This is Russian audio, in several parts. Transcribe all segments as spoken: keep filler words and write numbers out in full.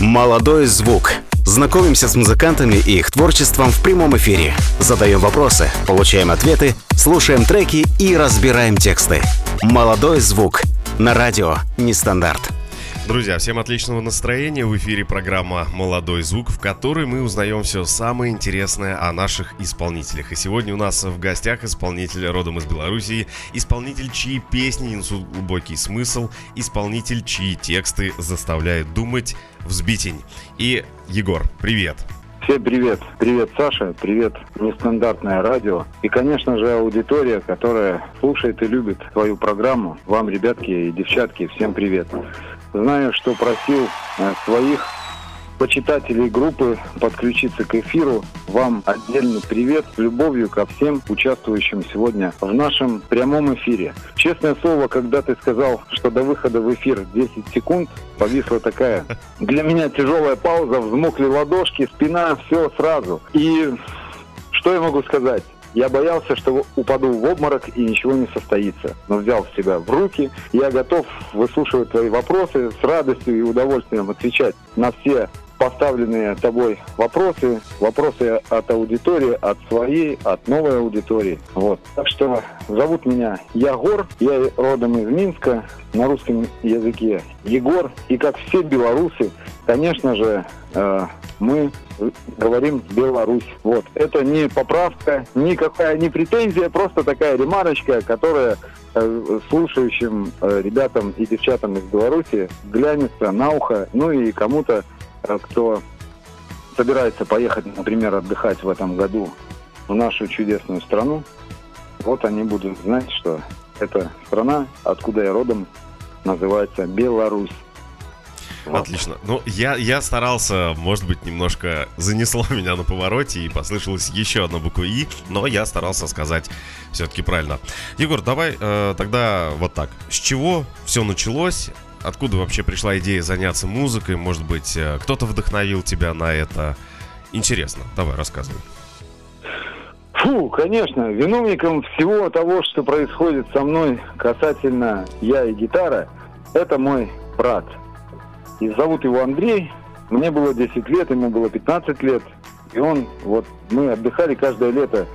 «Молодой звук». Знакомимся с музыкантами и их творчеством в прямом эфире. Задаем вопросы, получаем ответы, слушаем треки и разбираем тексты. «Молодой звук» на радио «Нестандарт». Друзья, всем отличного настроения. В эфире программа «Молодой звук», в которой мы узнаем все самое интересное о наших исполнителях. И сегодня у нас в гостях исполнитель родом из Белоруссии, исполнитель, чьи песни несут глубокий смысл, исполнитель, чьи тексты заставляют думать, Взбитень. И Егор, привет. Всем привет. Привет, Саша. Привет, Нестандартное радио. И, конечно же, аудитория, которая слушает и любит твою программу. Вам, ребятки и девчатки, всем привет. Знаю, что просил своих почитателей группы подключиться к эфиру. Вам отдельный привет с любовью ко всем участвующим сегодня в нашем прямом эфире. Честное слово, когда ты сказал, что до выхода в эфир десять секунд, повисла такая для меня тяжелая пауза, взмокли ладошки, спина, все сразу. И что я могу сказать? Я боялся, что упаду в обморок и ничего не состоится. Но взял себя в руки. Я готов выслушивать твои вопросы, с радостью и удовольствием отвечать на все поставленные тобой вопросы. Вопросы от аудитории, от своей, от новой аудитории. Вот. Так что зовут меня Егор. Я родом из Минска, на русском языке Егор. И как все белорусы, конечно же, э, мы... говорим «Беларусь». Вот. Это не поправка, никакая не претензия, просто такая ремарочка, которая э, слушающим э, ребятам и девчатам из Беларуси глянется на ухо, ну и кому-то, э, кто собирается поехать, например, отдыхать в этом году в нашу чудесную страну, вот они будут знать, что эта страна, откуда я родом, называется «Беларусь». Отлично. Ну, я, я старался, может быть, немножко занесло меня на повороте и послышалась еще одна буква «и», но я старался сказать все-таки правильно. Егор, давай э, тогда вот так. С чего все началось? Откуда вообще пришла идея заняться музыкой? Может быть, кто-то вдохновил тебя на это? Интересно. Давай, рассказывай. Фу, конечно, виновником всего того, что происходит со мной касательно «Я и гитара», это мой брат. И зовут его Андрей, мне было десять лет, ему было пятнадцать лет. И он, вот, мы отдыхали каждое лето.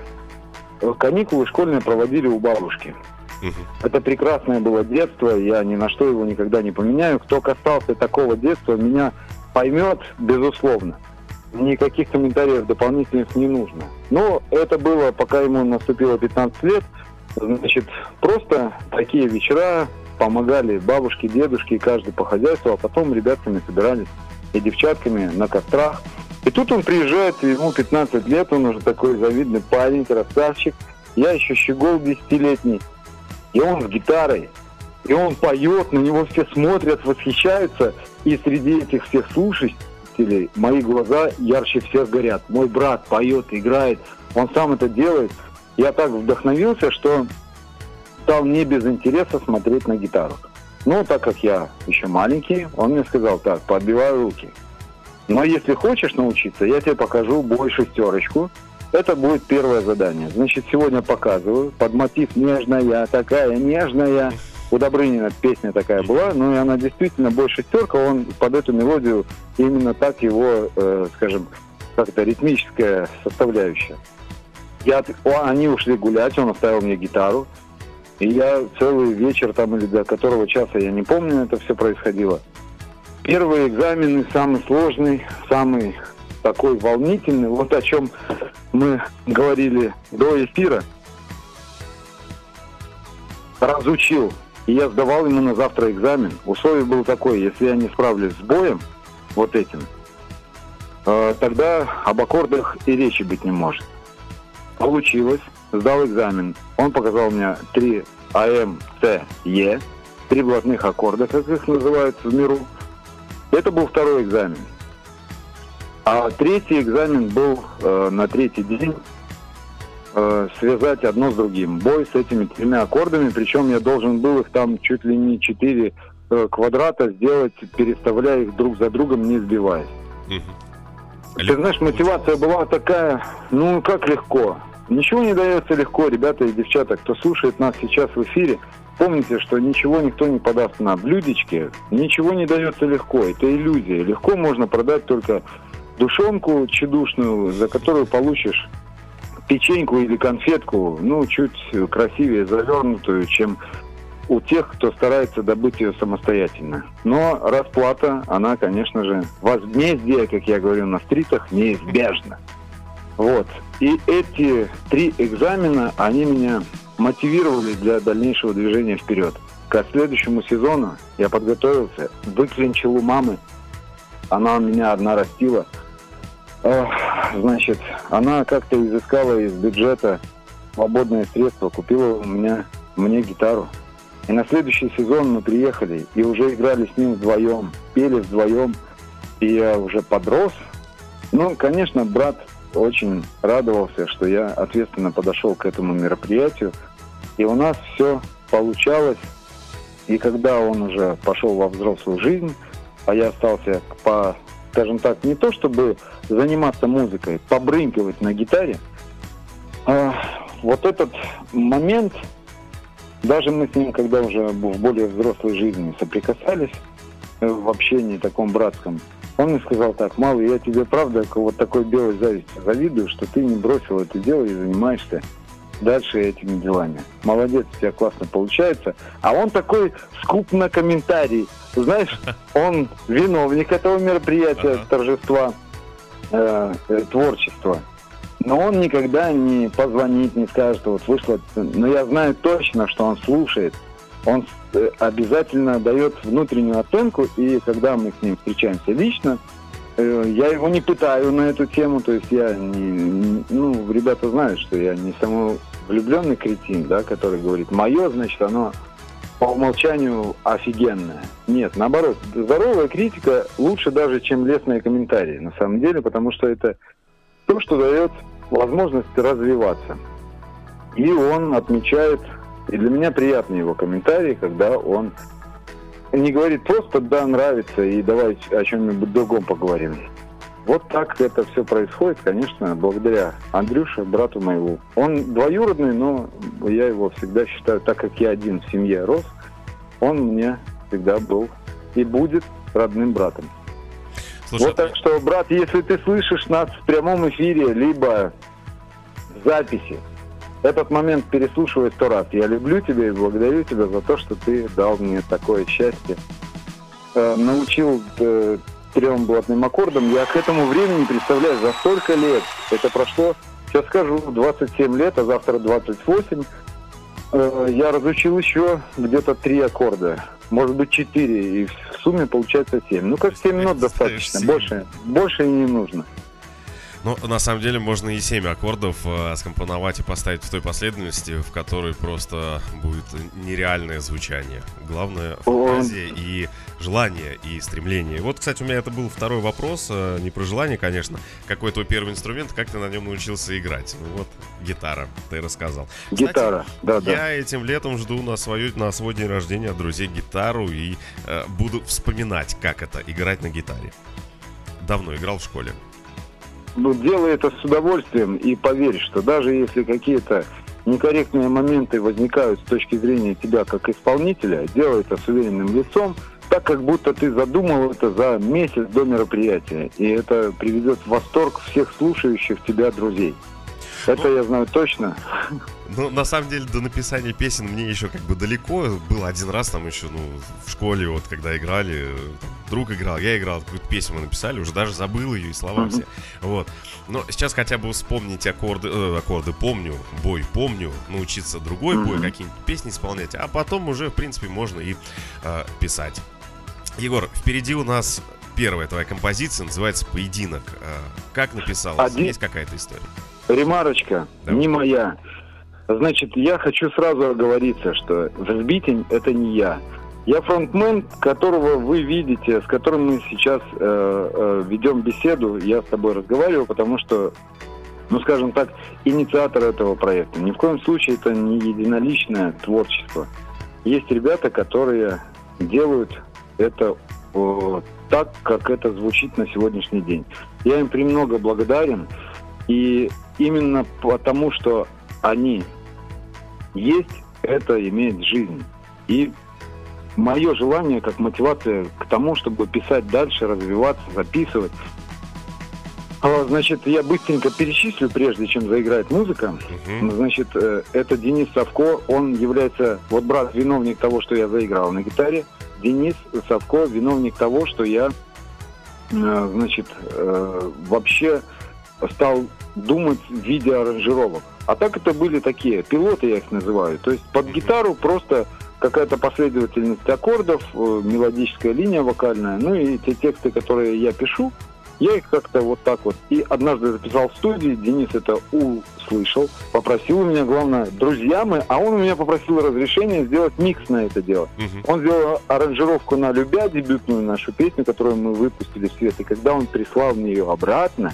Каникулы школьные проводили у бабушки. Угу. Это прекрасное было детство, я ни на что его никогда не поменяю. Кто касался такого детства, меня поймет, безусловно. Никаких комментариев дополнительных не нужно. Но это было, пока ему наступило пятнадцать лет, значит, просто такие вечера... Помогали бабушки, дедушки, каждый по хозяйству, а потом ребятами собирались и девчатками на кострах. И тут он приезжает, ему пятнадцать лет, он уже такой завидный парень, красавчик. Я еще щегол десятилетний. И он с гитарой. И он поет, на него все смотрят, восхищаются. И среди этих всех слушателей мои глаза ярче всех горят. Мой брат поет, играет, он сам это делает. Я так вдохновился, что... стал не без интереса смотреть на гитару. Но так как я еще маленький, он мне сказал так, подбивай руки. Но если хочешь научиться, я тебе покажу бой-шестерочку. Это будет первое задание. Значит, сегодня показываю под мотив «Нежная», такая нежная. У Добрынина песня такая была, но и она действительно бой-шестерка. Он под эту мелодию, именно так его, э, скажем, как-то ритмическая составляющая. Я, они ушли гулять, он оставил мне гитару. И я целый вечер, там, или до которого часа, я не помню, это все происходило. Первые экзамены, самый сложный, самый такой волнительный. Вот о чем мы говорили до эфира. Разучил. И я сдавал ему на завтра экзамен. Условие было такое, если я не справлюсь с боем, вот этим, тогда об аккордах и речи быть не может. Получилось. Сдал экзамен. Он показал мне три А М Т Е, три блатных аккорда, как их называют в миру. Это был второй экзамен. А третий экзамен был э, на третий день э, связать одно с другим. Бой с этими тремя аккордами, причем я должен был их там чуть ли не четыре э, квадрата сделать, переставляя их друг за другом, не сбиваясь. Ты знаешь, мотивация была такая, ну как легко. Ничего не дается легко, ребята и девчата, кто слушает нас сейчас в эфире, Помните, что ничего никто не подаст на блюдечке, ничего не дается легко, это иллюзия. Легко можно продать только душонку тщедушную, за которую получишь печеньку или конфетку, ну, чуть красивее завернутую, чем у тех, кто старается добыть ее самостоятельно. Но расплата, она, конечно же, возмездие, как я говорю на стритах, неизбежна. Вот. И эти три экзамена, они меня мотивировали для дальнейшего движения вперед. К следующему сезону я подготовился, выклинчил у мамы. Она меня одна растила. Эх, значит, она как-то изыскала из бюджета свободные средства, купила у меня мне гитару. И на следующий сезон мы приехали и уже играли с ним вдвоем, пели вдвоем, и я уже подрос. Ну, конечно, брат очень радовался, что я ответственно подошел к этому мероприятию, и у нас все получалось. И когда он уже пошел во взрослую жизнь, а я остался, по, скажем так, не то чтобы заниматься музыкой, побрынкивать на гитаре, а вот этот момент... Даже мы с ним, когда уже в более взрослой жизни соприкасались, в общении таком братском, он мне сказал так: «Малый, я тебе правда вот такой белой завистью завидую, что ты не бросил это дело и занимаешься дальше этими делами. Молодец, у тебя классно получается». А он такой скуп на комментарии. Знаешь, он виновник этого мероприятия, торжества, э, творчества. Но он никогда не позвонит, не скажет, что вот вышло. Но я знаю точно, что он слушает. Он обязательно дает внутреннюю оценку. И когда мы с ним встречаемся лично, я его не пытаю на эту тему. То есть я не... Ну, ребята знают, что я не самовлюбленный кретин, да, который говорит: «Мое, значит, оно по умолчанию офигенное». Нет, наоборот. Здоровая критика лучше даже, чем лестные комментарии, на самом деле. Потому что это... то, что дает возможность развиваться. И он отмечает, и для меня приятны его комментарии, когда он не говорит просто «да, нравится» и «давай о чем-нибудь другом поговорим». Вот так это все происходит, конечно, благодаря Андрюше, брату моему. Он двоюродный, но я его всегда считаю, так как я один в семье рос, он мне всегда был и будет родным братом. Слушай, вот так что, брат, если ты слышишь нас в прямом эфире, либо в записи, этот момент переслушивай сто раз. Я люблю тебя и благодарю тебя за то, что ты дал мне такое счастье. Э, научил э, трем блатным аккордам. Я к этому времени, представляю, за столько лет. Это прошло, сейчас скажу, двадцать семь лет, а завтра двадцать восемь. Э, я разучил еще где-то три аккорда. Может быть, четыре, и в сумме получается семь. Ну, кажется, семь минут достаточно. Больше, больше и не нужно. Ну, на самом деле, можно и семь аккордов э, скомпоновать и поставить в той последовательности, в которой просто будет нереальное звучание. Главное — фантазия и желание, и стремление. Вот, кстати, у меня это был второй вопрос. Э, не про желание, конечно. Какой твой первый инструмент, как ты на нем научился играть? Ну вот, гитара, ты рассказал. Гитара, да-да. Я этим летом жду на, свое, на свой день рождения от друзей гитару и э, буду вспоминать, как это — играть на гитаре. Давно играл в школе. Ну, делай это с удовольствием и поверь, что даже если какие-то некорректные моменты возникают с точки зрения тебя как исполнителя, делай это с уверенным лицом, так как будто ты задумал это за месяц до мероприятия. И это приведет в восторг всех слушающих тебя друзей. Это ну, я знаю точно. Ну, на самом деле, до написания песен мне еще как бы далеко. Был один раз там еще, ну, в школе, вот, когда играли, там, друг играл, я играл, какую-то песню мы написали, уже даже забыл ее и слова все. Вот. Но сейчас хотя бы вспомнить аккорды, э, аккорды помню, бой помню, научиться другой бой, какие-нибудь песни исполнять, а потом уже, в принципе, можно и э, писать. Егор, впереди у нас первая твоя композиция, называется «Поединок». Э, как написалась? Один... Есть какая-то история? Ремарочка, да, не моя. Значит, я хочу сразу оговориться, что «Взбитень» — это не я. Я фронтмен, которого вы видите, с которым мы сейчас э, э, ведем беседу. Я с тобой разговариваю, потому что, ну, скажем так, инициатор этого проекта. Ни в коем случае это не единоличное творчество. Есть ребята, которые делают это э, так, как это звучит на сегодняшний день. Я им премного благодарен. И именно потому, что они есть, это имеет жизнь. И мое желание как мотивация к тому, чтобы писать дальше, развиваться, записывать. Значит, я быстренько перечислю, прежде чем заиграет музыка. Mm-hmm. Значит, это Денис Савко, он является, вот брат виновник того, что я заиграл на гитаре. Денис Савко виновник того, что я, значит, вообще стал думать в виде аранжировок. А так это были такие, пилоты я их называю. То есть под гитару просто какая-то последовательность аккордов, мелодическая линия вокальная, ну и те тексты, которые я пишу, я их как-то вот так вот. И однажды записал в студии, Денис это услышал, попросил у меня, главное, друзья мы, а он у меня попросил разрешения сделать микс на это дело. Угу. Он сделал аранжировку на «Любя», дебютную нашу песню, которую мы выпустили в свет. И когда он прислал мне ее обратно,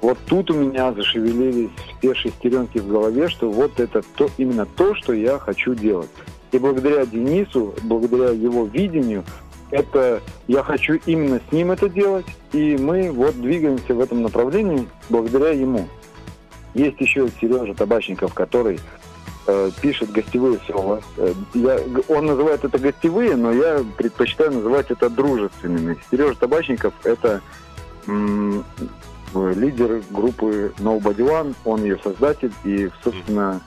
вот тут у меня зашевелились все шестеренки в голове, что вот это то, именно то, что я хочу делать. И благодаря Денису, благодаря его видению, это я хочу именно с ним это делать, и мы вот двигаемся в этом направлении благодаря ему. Есть еще Сережа Табачников, который э, пишет гостевые слова. Я, он называет это гостевые, но я предпочитаю называть это дружественными. Сережа Табачников – это м- лидер группы No Body One, он ее создатель, и, собственно,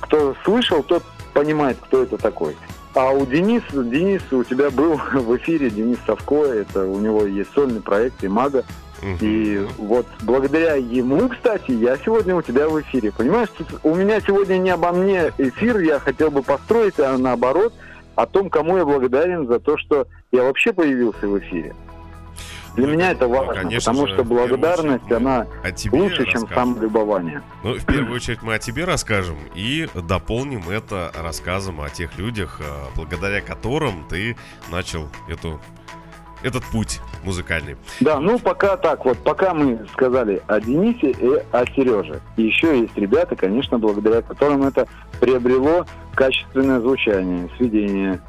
кто слышал, тот понимает, кто это такой. А у Дениса, Денис у тебя был в эфире, Денис Савко, это у него есть сольный проект «Имага». Uh-huh. И вот благодаря ему, кстати, я сегодня у тебя в эфире. Понимаешь, у меня сегодня не обо мне эфир, я хотел бы построить, а наоборот, о том, кому я благодарен за то, что я вообще появился в эфире. Для ну, меня это важно, конечно, потому что благодарность, очередь, она лучше, расскажем. Чем самолюбование. Ну, в первую очередь мы о тебе расскажем и дополним это рассказом о тех людях, благодаря которым ты начал эту, этот путь музыкальный. Да, ну пока так, вот пока мы сказали о Денисе и о Сереже. И еще есть ребята, конечно, благодаря которым это приобрело качественное звучание, сведение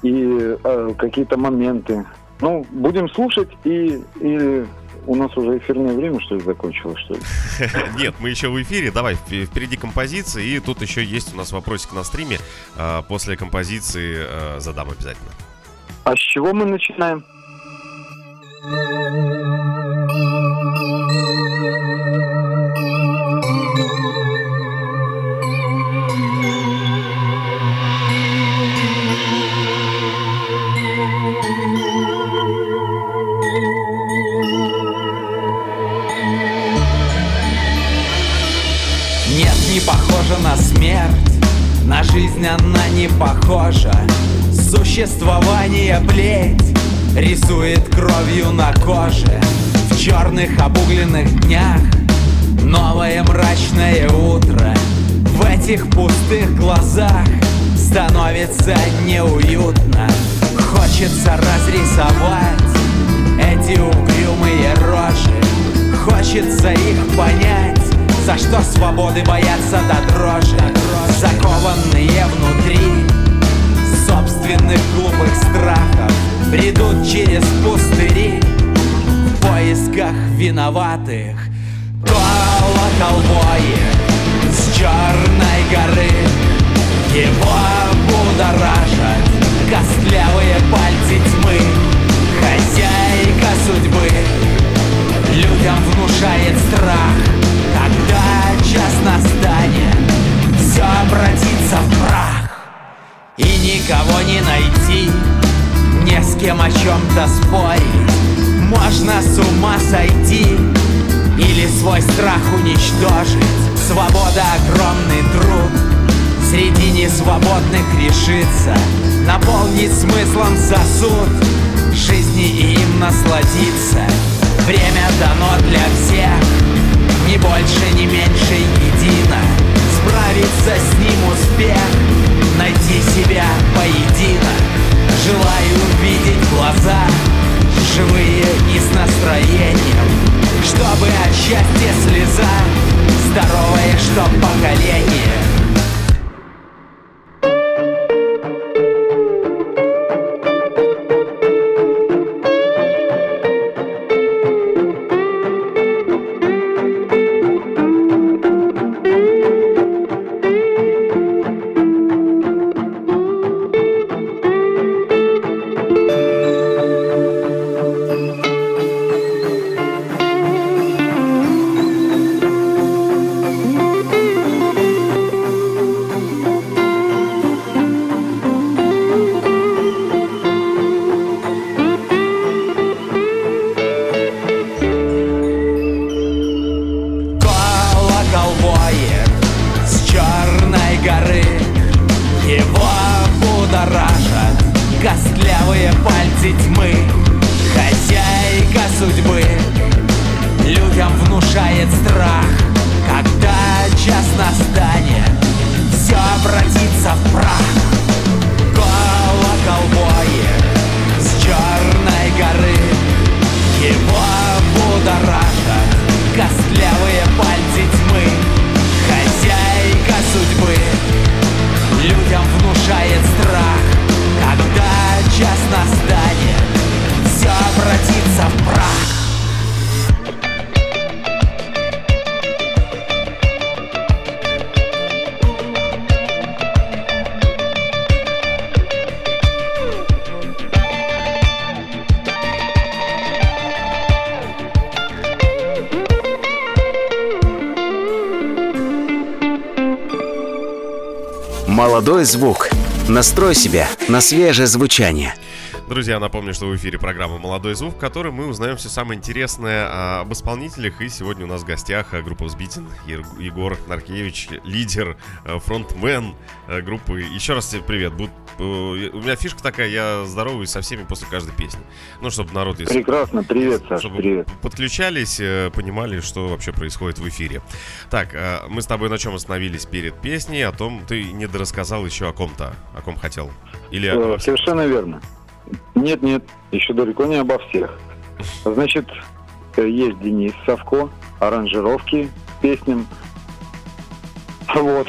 и э, какие-то моменты. Ну, будем слушать, и, и у нас уже эфирное время, что ли, закончилось, что ли? Нет, мы еще в эфире, давай, впереди композиции, и тут еще есть у нас вопросик на стриме, после композиции задам обязательно. А с чего мы начинаем? На смерть, на жизнь она не похожа. Существование плеть рисует кровью на коже. В черных обугленных днях новое мрачное утро. В этих пустых глазах становится неуютно. Хочется разрисовать эти угрюмые рожи. Хочется их понять, за что свободы боятся до дрожи. Закованные внутри собственных глупых страхов бредут через пустыри в поисках виноватых. Колоколбои с Черной горы, его будоражат костлявые пальцы тьмы. Хозяйка судьбы людям внушает страх. Когда час настанет, все обратится в прах. И никого не найти, не с кем о чем-то спорить. Можно с ума сойти или свой страх уничтожить. Свобода — огромный труд, среди несвободных решиться, наполнить смыслом сосуд жизни и им насладиться. Время дано для всех, ни больше, ни меньше, едино. Справиться с ним успех, найти себя поедино. Желаю видеть глаза, живые и с настроением, чтобы от счастья слеза, здоровое, чтоб поколение. Молодой звук. Настрой себя на свежее звучание. Друзья, напомню, что в эфире программа «Молодой звук», в которой мы узнаем все самое интересное об исполнителях. И сегодня у нас в гостях группа «Взбитень», Егор Наркевич, лидер, фронтмен группы. Еще раз тебе привет. У меня фишка такая, я здороваюсь со всеми после каждой песни. Ну, чтобы народ... Прекрасно, привет, Саш, чтобы привет. Подключались, понимали, что вообще происходит в эфире. Так, мы с тобой на чем остановились перед песней? О том, ты недорассказал еще о ком-то, о ком хотел. Или о... Совершенно верно. Нет, нет, еще далеко не обо всех. Значит, есть Денис Савко, аранжировки песням. Вот.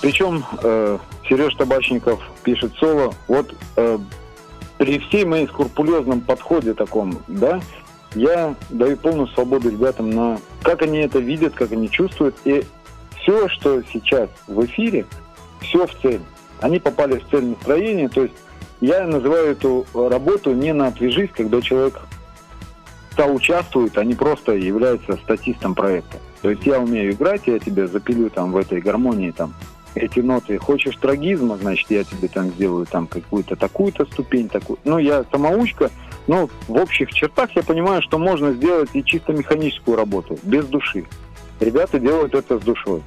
Причем э, Сережа Табачников пишет соло. Вот э, при всей моей скрупулезном подходе таком, да, я даю полную свободу ребятам на как они это видят, как они чувствуют. И все, что сейчас в эфире, все в цель. Они попали в цель настроения, то есть я называю эту работу не на «отвяжись», когда человек соучаствует, а не просто является статистом проекта. То есть я умею играть, я тебе запилю там в этой гармонии там эти ноты. Хочешь трагизма, значит, я тебе там сделаю там какую-то такую-то ступень, такую. Ну, я самоучка, но в общих чертах я понимаю, что можно сделать и чисто механическую работу, без души. Ребята делают это с душой.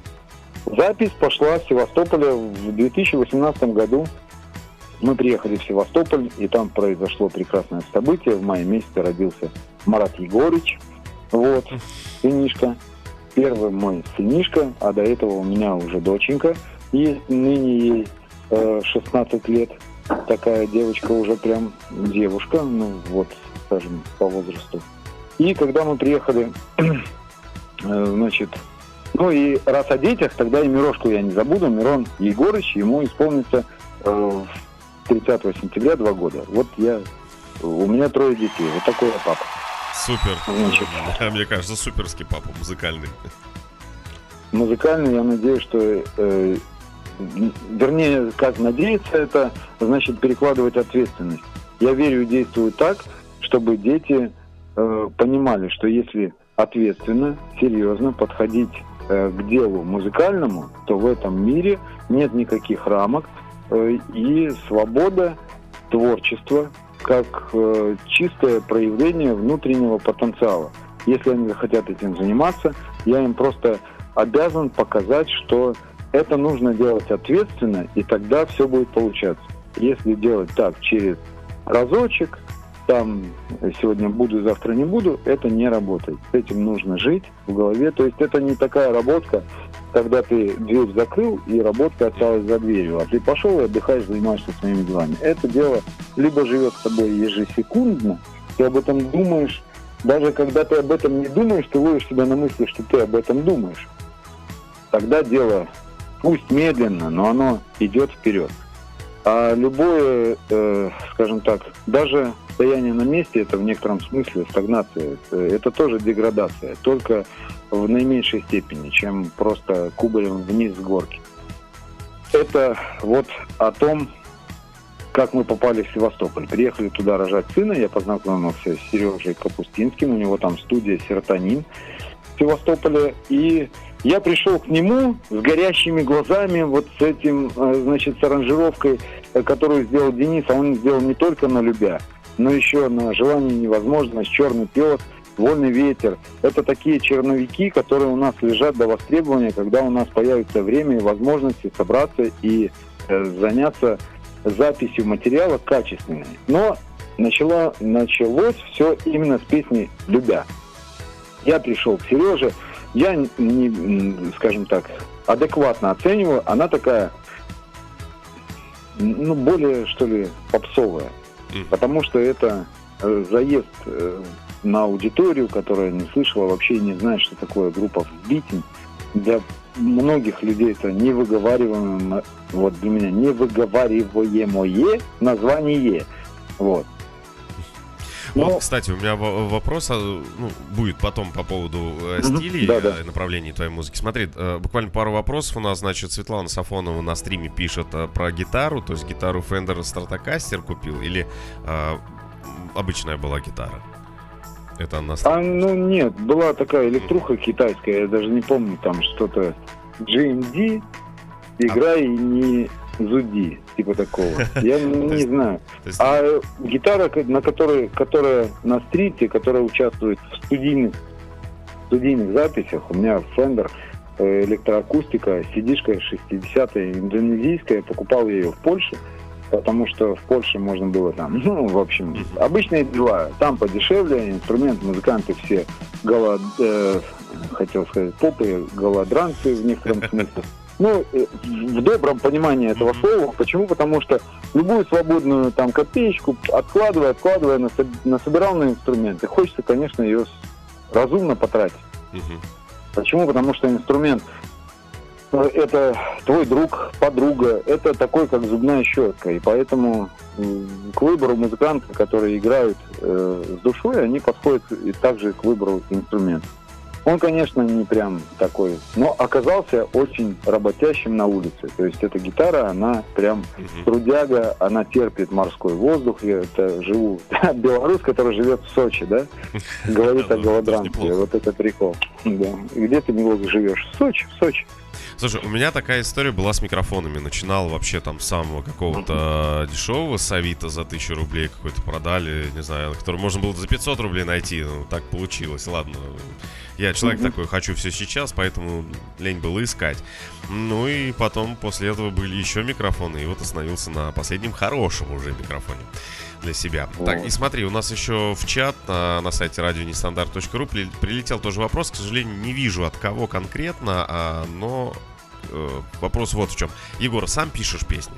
Запись пошла в Севастополе в две тысячи восемнадцатом году. Мы приехали в Севастополь, и там произошло прекрасное событие. В мае месяце родился Марат Егорыч, вот, сынишка. Первый мой сынишка, а до этого у меня уже доченька есть, ныне ей шестнадцать лет. Такая девочка уже прям девушка, ну вот, скажем, по возрасту. И когда мы приехали, значит, ну и раз о детях, тогда и Мирошку я не забуду. Мирон Егорыч, ему исполнится... Э, тридцатого сентября два года. Вот я... У меня трое детей. Вот такой я папа. Супер. Значит, мне кажется, суперский папа. Музыкальный. Музыкальный, я надеюсь, что... Э, вернее, как надеяться, это значит перекладывать ответственность. Я верю и действую так, чтобы дети э, понимали, что если ответственно, серьезно подходить э, к делу музыкальному, то в этом мире нет никаких рамок. И свобода, творчество, как э, чистое проявление внутреннего потенциала. Если они захотят этим заниматься, я им просто обязан показать, что это нужно делать ответственно, и тогда все будет получаться. Если делать так через разочек, там сегодня буду, завтра не буду, это не работает. С этим нужно жить в голове. То есть это не такая работка, когда ты дверь закрыл, и работка осталась за дверью, а ты пошел и отдыхаешь, занимаешься своими делами. Это дело либо живет с тобой ежесекундно, ты об этом думаешь, даже когда ты об этом не думаешь, ты ловишь себя на мысли, что ты об этом думаешь. Тогда дело, пусть медленно, но оно идет вперед. А любое, э, скажем так, даже состояние на месте, это в некотором смысле стагнация, это тоже деградация, только в наименьшей степени, чем просто кубарем вниз с горки. Это вот о том, как мы попали в Севастополь. Приехали туда рожать сына, я познакомился с Сережей Капустинским, у него там студия «Серотонин» в Севастополе, и я пришел к нему с горящими глазами, вот с этим, значит, с аранжировкой, которую сделал Денис, а он сделал не только на «Любя», но еще на «Желание невозможно», «Черный пес», «Вольный ветер». Это такие черновики, которые у нас лежат до востребования, когда у нас появится время и возможности собраться и э, заняться записью материала качественной. Но начало, началось все именно с песни «Любя». Я пришел к Сереже, я, не, скажем так, адекватно оцениваю, она такая, ну, более, что ли, попсовая. Потому что это заезд на аудиторию, которая не слышала, вообще не знает, что такое группа «Взбитень». Для многих людей это невыговариваемое, вот для меня невыговариваемое название. Вот. Но... Вот, кстати, у меня вопрос, ну, будет потом по поводу стилей, да, да, направлений твоей музыки. Смотри, буквально пару вопросов у нас, значит, Светлана Сафонова на стриме пишет про гитару, то есть гитару Fender Stratocaster купил или а, обычная была гитара? Это она... А, ну, нет, была такая электруха китайская, я даже не помню, там что-то джи эм ди, играй а... не... зуди, типа такого. Я не знаю. А гитара, на которой, которая на стрите, которая участвует в студийных, студийных записях, у меня Fender электроакустика, сидишка шестидесятая индонезийская, я покупал ее в Польше, потому что в Польше можно было там, ну, в общем, обычные дела. Там подешевле, инструмент, музыканты все голод... Э, хотел сказать, попы, голодранцы в некотором смысле. Ну, в добром понимании этого слова. Почему? Потому что любую свободную там копеечку, откладывая, откладывая, насобирал на инструменты. Хочется, конечно, ее разумно потратить. Почему? Потому что инструмент — это твой друг, подруга, это такой, как зубная щетка. И поэтому к выбору музыкантов, которые играют э, с душой, они подходят и также к выбору инструмента. Он, конечно, не прям такой, но оказался очень работящим на улице. То есть эта гитара, она прям трудяга, она терпит морской воздух. Я это живу. Белорус, который живет в Сочи, да? Говорит о голодранстве. Вот это прикол. Где ты, милок, живешь? В Сочи, в Сочи. Слушай, у меня такая история была с микрофонами. Начинал вообще там самого какого-то дешевого с Авито за тысячу рублей какой-то продали, не знаю, который можно было за пятьсот рублей найти. Ну, так получилось, ладно. Я человек mm-hmm. такой, хочу все сейчас, поэтому лень было искать. Ну и потом после этого были еще микрофоны, и вот остановился на последнем хорошем уже микрофоне для себя. Mm-hmm. Так, и смотри, у нас еще в чат на, на сайте радионестандарт точка ру прилетел тоже вопрос. К сожалению, не вижу от кого конкретно, а, но э, вопрос вот в чем. Егор, сам пишешь песни?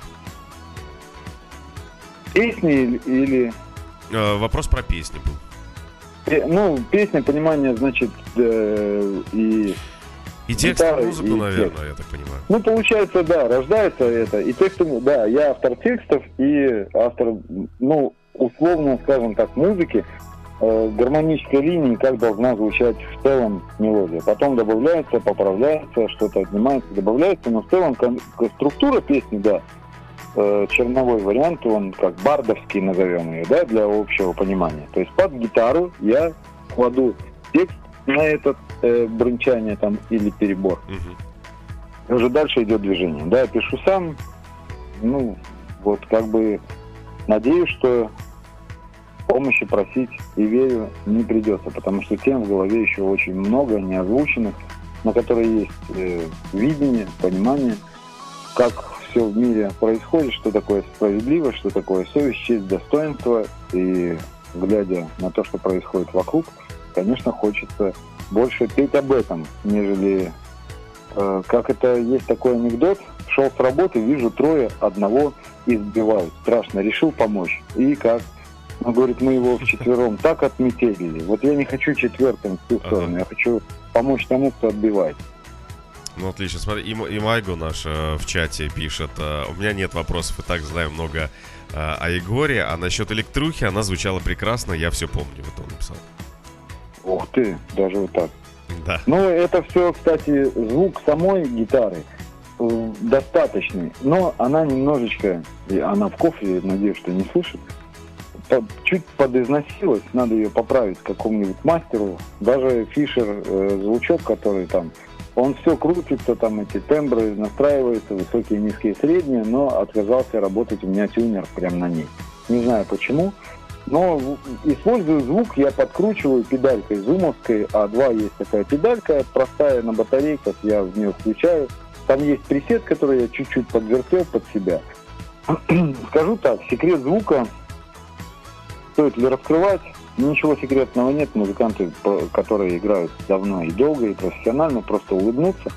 Песни или... Э, вопрос про песни был. Ну, песня, понимание, значит, э, и... И текст, гитара, и музыку, и наверное, текст. Я так понимаю. Ну, получается, да, рождается это. И текст, да, я автор текстов и автор, ну, условно, скажем так, музыки, э, гармонической линии, как должна звучать в целом мелодия. Потом добавляется, поправляется, что-то отнимается, добавляется, но в целом кон- структура песни, да, э, черновой вариант, он как бардовский, назовем ее, да, для общего понимания. То есть под гитару я кладу текст на этот, э, брынчание там или перебор. Угу. И уже дальше идет движение. Да, я пишу сам. Ну, вот как бы надеюсь, что помощи просить и верю не придется, потому что тем в голове еще очень много неозвученных, на которые есть э, видение, понимание, как все в мире происходит, что такое справедливо, что такое совесть, честь, достоинство. И глядя на то, что происходит вокруг, конечно, хочется больше петь об этом, нежели... Э, как это есть такой анекдот. Шел с работы, вижу трое, одного избивают. Страшно, решил помочь. И как? Он говорит, мы его вчетвером так отметелили. Вот я не хочу четвертым в ту сторону, я хочу помочь тому, кто отбивает. Ну, отлично. Смотри, Имага наша в чате пишет. У меня нет вопросов, и так знаю много о Егоре. А насчет электрухи, она звучала прекрасно, я все помню. Вот он написал. Ух ты, даже вот так. Да. Ну, это все, кстати, звук самой гитары достаточный. Но она немножечко, и она в кофе, надеюсь, что не слышит, чуть подизносилась. Надо ее поправить какому-нибудь мастеру. Даже Фишер, звучок, который там, он все крутится, там эти тембры настраиваются, высокие, низкие, средние, но отказался работать у меня тюнер прямо на ней. Не знаю почему, но использую звук, я подкручиваю педалькой зумовской, а два есть такая педалька простая на батарейках, я в нее включаю. Там есть пресет, который я чуть-чуть подвертел под себя. Скажу так, секрет звука стоит ли раскрывать? Ничего секретного нет. Музыканты, которые играют давно и долго, и профессионально, просто улыбнутся.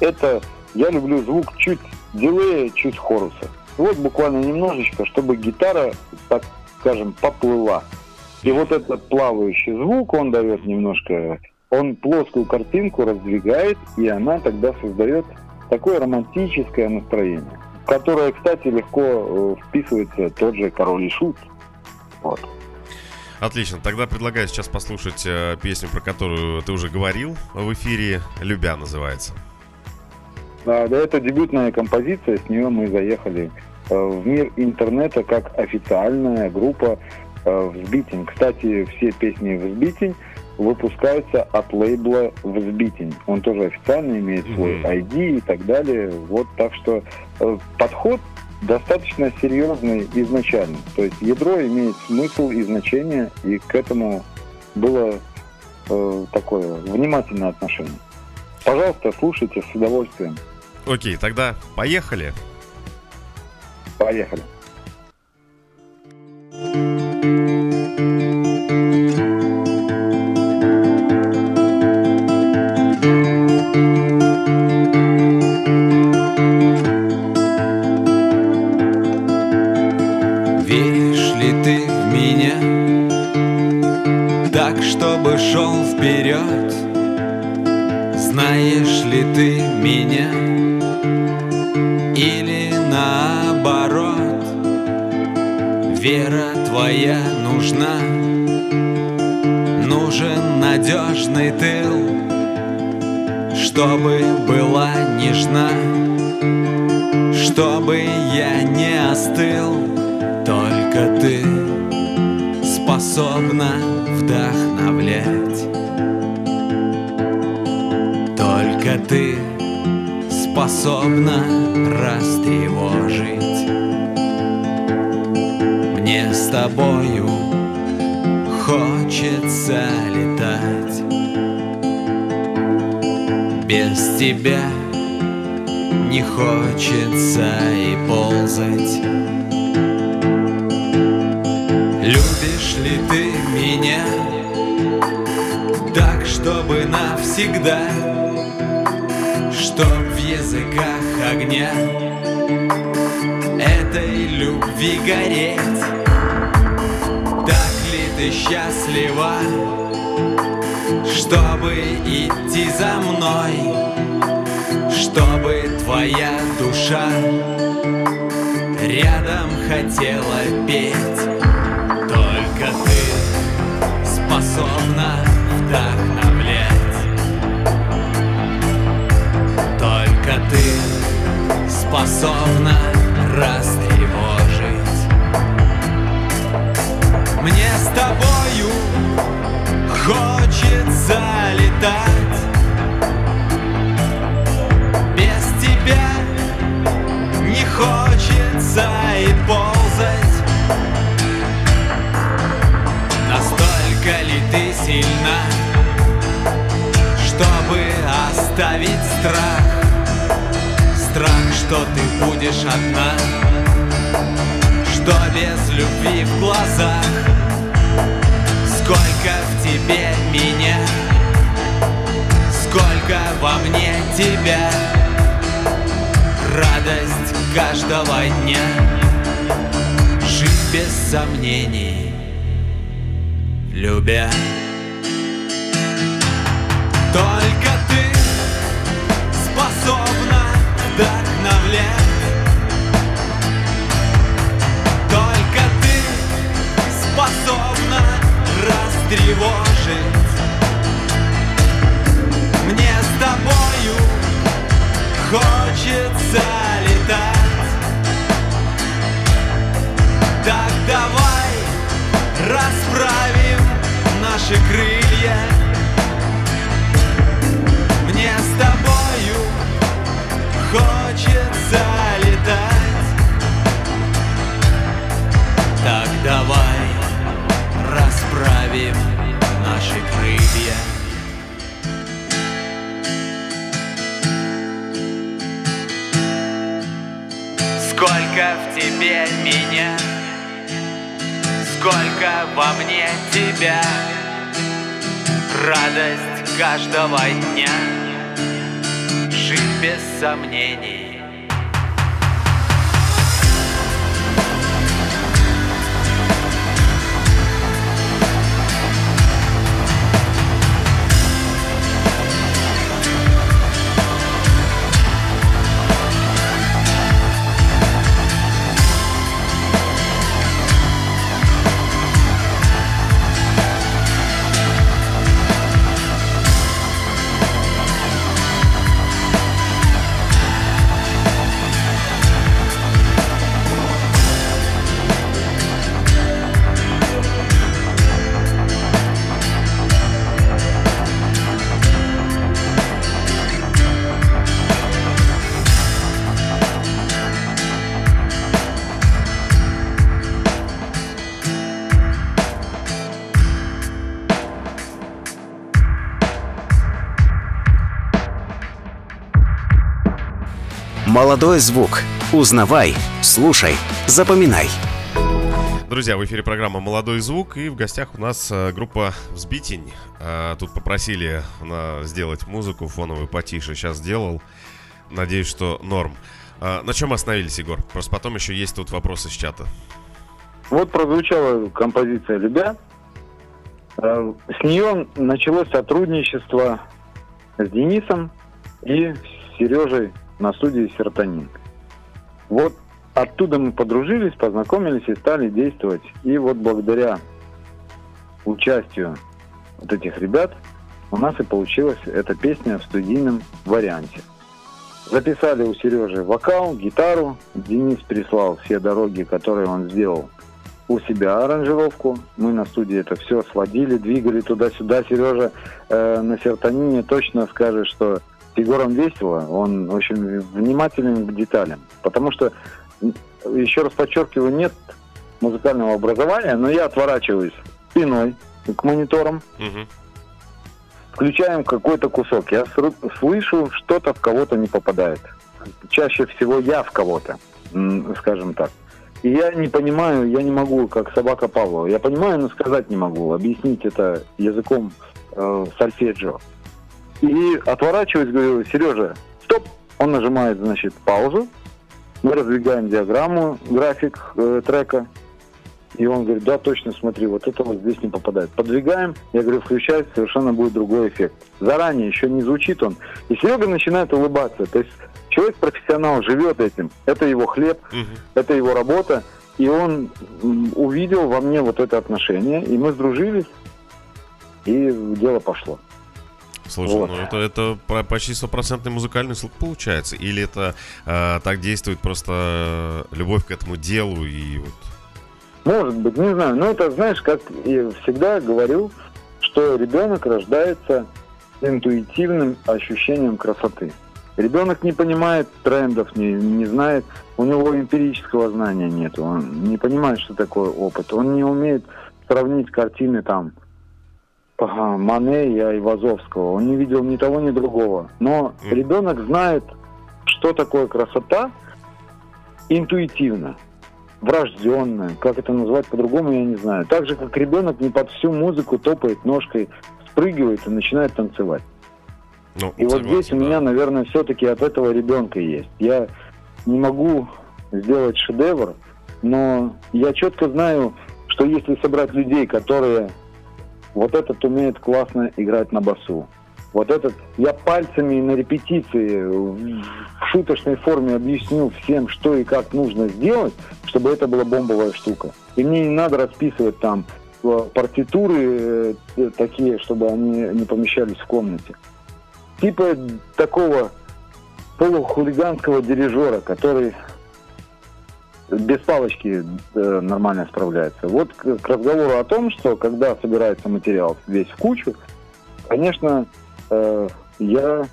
Это я люблю звук чуть дилея, чуть хоруса. Вот буквально немножечко, чтобы гитара, так скажем, поплыла. И вот этот плавающий звук, он дает немножко, он плоскую картинку раздвигает, и она тогда создает такое романтическое настроение, в которое, кстати, легко вписывается тот же «Король и Шут». Вот. Отлично, тогда предлагаю сейчас послушать э, песню, про которую ты уже говорил в эфире, «Любя» называется. Да, да, это дебютная композиция, с нее мы заехали э, в мир интернета как официальная группа э, «Взбитень». Кстати, все песни «Взбитень» выпускаются от лейбла «Взбитень». Он тоже официально имеет свой ай ди и так далее. Вот, так что э, подход достаточно серьезный изначально. То есть ядро имеет смысл и значение, и к этому было э, такое внимательное отношение. Пожалуйста, слушайте с удовольствием. Окей, тогда поехали. Поехали. Чтобы шел вперед, знаешь ли ты меня, или наоборот, вера твоя нужна, нужен надежный тыл, чтобы была нежна, чтобы я не остыл, только ты способна вдохновлять. Только ты способна растревожить. Мне с тобою хочется летать. Без тебя не хочется и ползать. Любишь ли ты меня так, чтобы навсегда, чтоб в языках огня этой любви гореть? Так ли ты счастлива, чтобы идти за мной, чтобы твоя душа рядом хотела петь? Только ты способна вдохновлять. Только ты способна растревожить. Мне с тобою хочется летать. Без тебя не хочется и ползать. Настолько ли ты сильна, чтобы оставить страх? Страх, что ты будешь одна, что без любви в глазах. Сколько в тебе меня, сколько во мне тебя. Радость каждого дня, жить без сомнений, любя. Только ты способна вдохновлять. Только ты способна растревожить. Мне с тобою хочется летать. Так давай расправим наши крылья. Мне с тобою хочется летать. Так давай расправим наши крылья. Сколько в тебе меня, сколько во мне тебя. Радость каждого дня, жить без сомнений. «Молодой звук». Узнавай, слушай, запоминай. Друзья, в эфире программа «Молодой звук», и в гостях у нас группа «Взбитень». Тут попросили сделать музыку фоновую потише, сейчас сделал. Надеюсь, что норм. На чем остановились, Егор? Просто потом еще есть тут вопросы с чата. Вот прозвучала композиция «Любя». С нее началось сотрудничество с Денисом и Сережей на студии «Серотонин». Вот оттуда мы подружились, познакомились и стали действовать. И вот благодаря участию вот этих ребят у нас и получилась эта песня в студийном варианте. Записали у Сережи вокал, гитару. Денис прислал все дороги, которые он сделал, у себя аранжировку. Мы на студии это все сводили, двигали туда-сюда. Сережа э, на «Серотонине» точно скажет, что с Егором весело. Он очень внимателен к деталям. Потому что, еще раз подчеркиваю, нет музыкального образования, но я отворачиваюсь спиной к мониторам. Угу. Включаем какой-то кусок. Я слышу, что-то в кого-то не попадает. Чаще всего я в кого-то, скажем так. И я не понимаю, я не могу, как собака Павлова. Я понимаю, но сказать не могу. Объяснить это языком э, сольфеджио. И отворачиваюсь, говорю: Сережа, стоп! Он нажимает, значит, паузу. Мы раздвигаем диаграмму, график э, трека. И он говорит: да, точно, смотри, вот это вот здесь не попадает. Подвигаем, я говорю, включай, совершенно будет другой эффект. Заранее еще не звучит он. И Серега начинает улыбаться. То есть человек-профессионал живет этим. Это его хлеб, угу. Это его работа. И он увидел во мне вот это отношение. И мы сдружились, и дело пошло. Слушай, вот. Ну это, это почти стопроцентный музыкальный слух получается. Или это э, так действует просто любовь к этому делу и вот... Может быть, не знаю. Но это, знаешь, как я всегда говорю, что ребенок рождается с интуитивным ощущением красоты. Ребенок не понимает трендов, не, не знает, у него эмпирического знания нет, он не понимает, что такое опыт, он не умеет сравнить картины там Мане и Айвазовского, он не видел ни того, ни другого. Но ребенок знает, что такое красота, интуитивно, врожденная, как это назвать по-другому, я не знаю. Так же, как ребенок не под всю музыку топает ножкой, спрыгивает и начинает танцевать. Ну, и согласен, вот здесь да. У меня, наверное, все-таки от этого ребенка есть. Я не могу сделать шедевр, но я четко знаю, что если собрать людей, которые... Вот этот умеет классно играть на басу. Вот этот... Я пальцами на репетиции в шуточной форме объясню всем, что и как нужно сделать, чтобы это была бомбовая штука. И мне не надо расписывать там партитуры э, такие, чтобы они не помещались в комнате. Типа такого полухулиганского дирижера, который без палочки э, нормально справляется. Вот к, к разговору о том, что когда собирается материал весь в кучу, конечно, э, я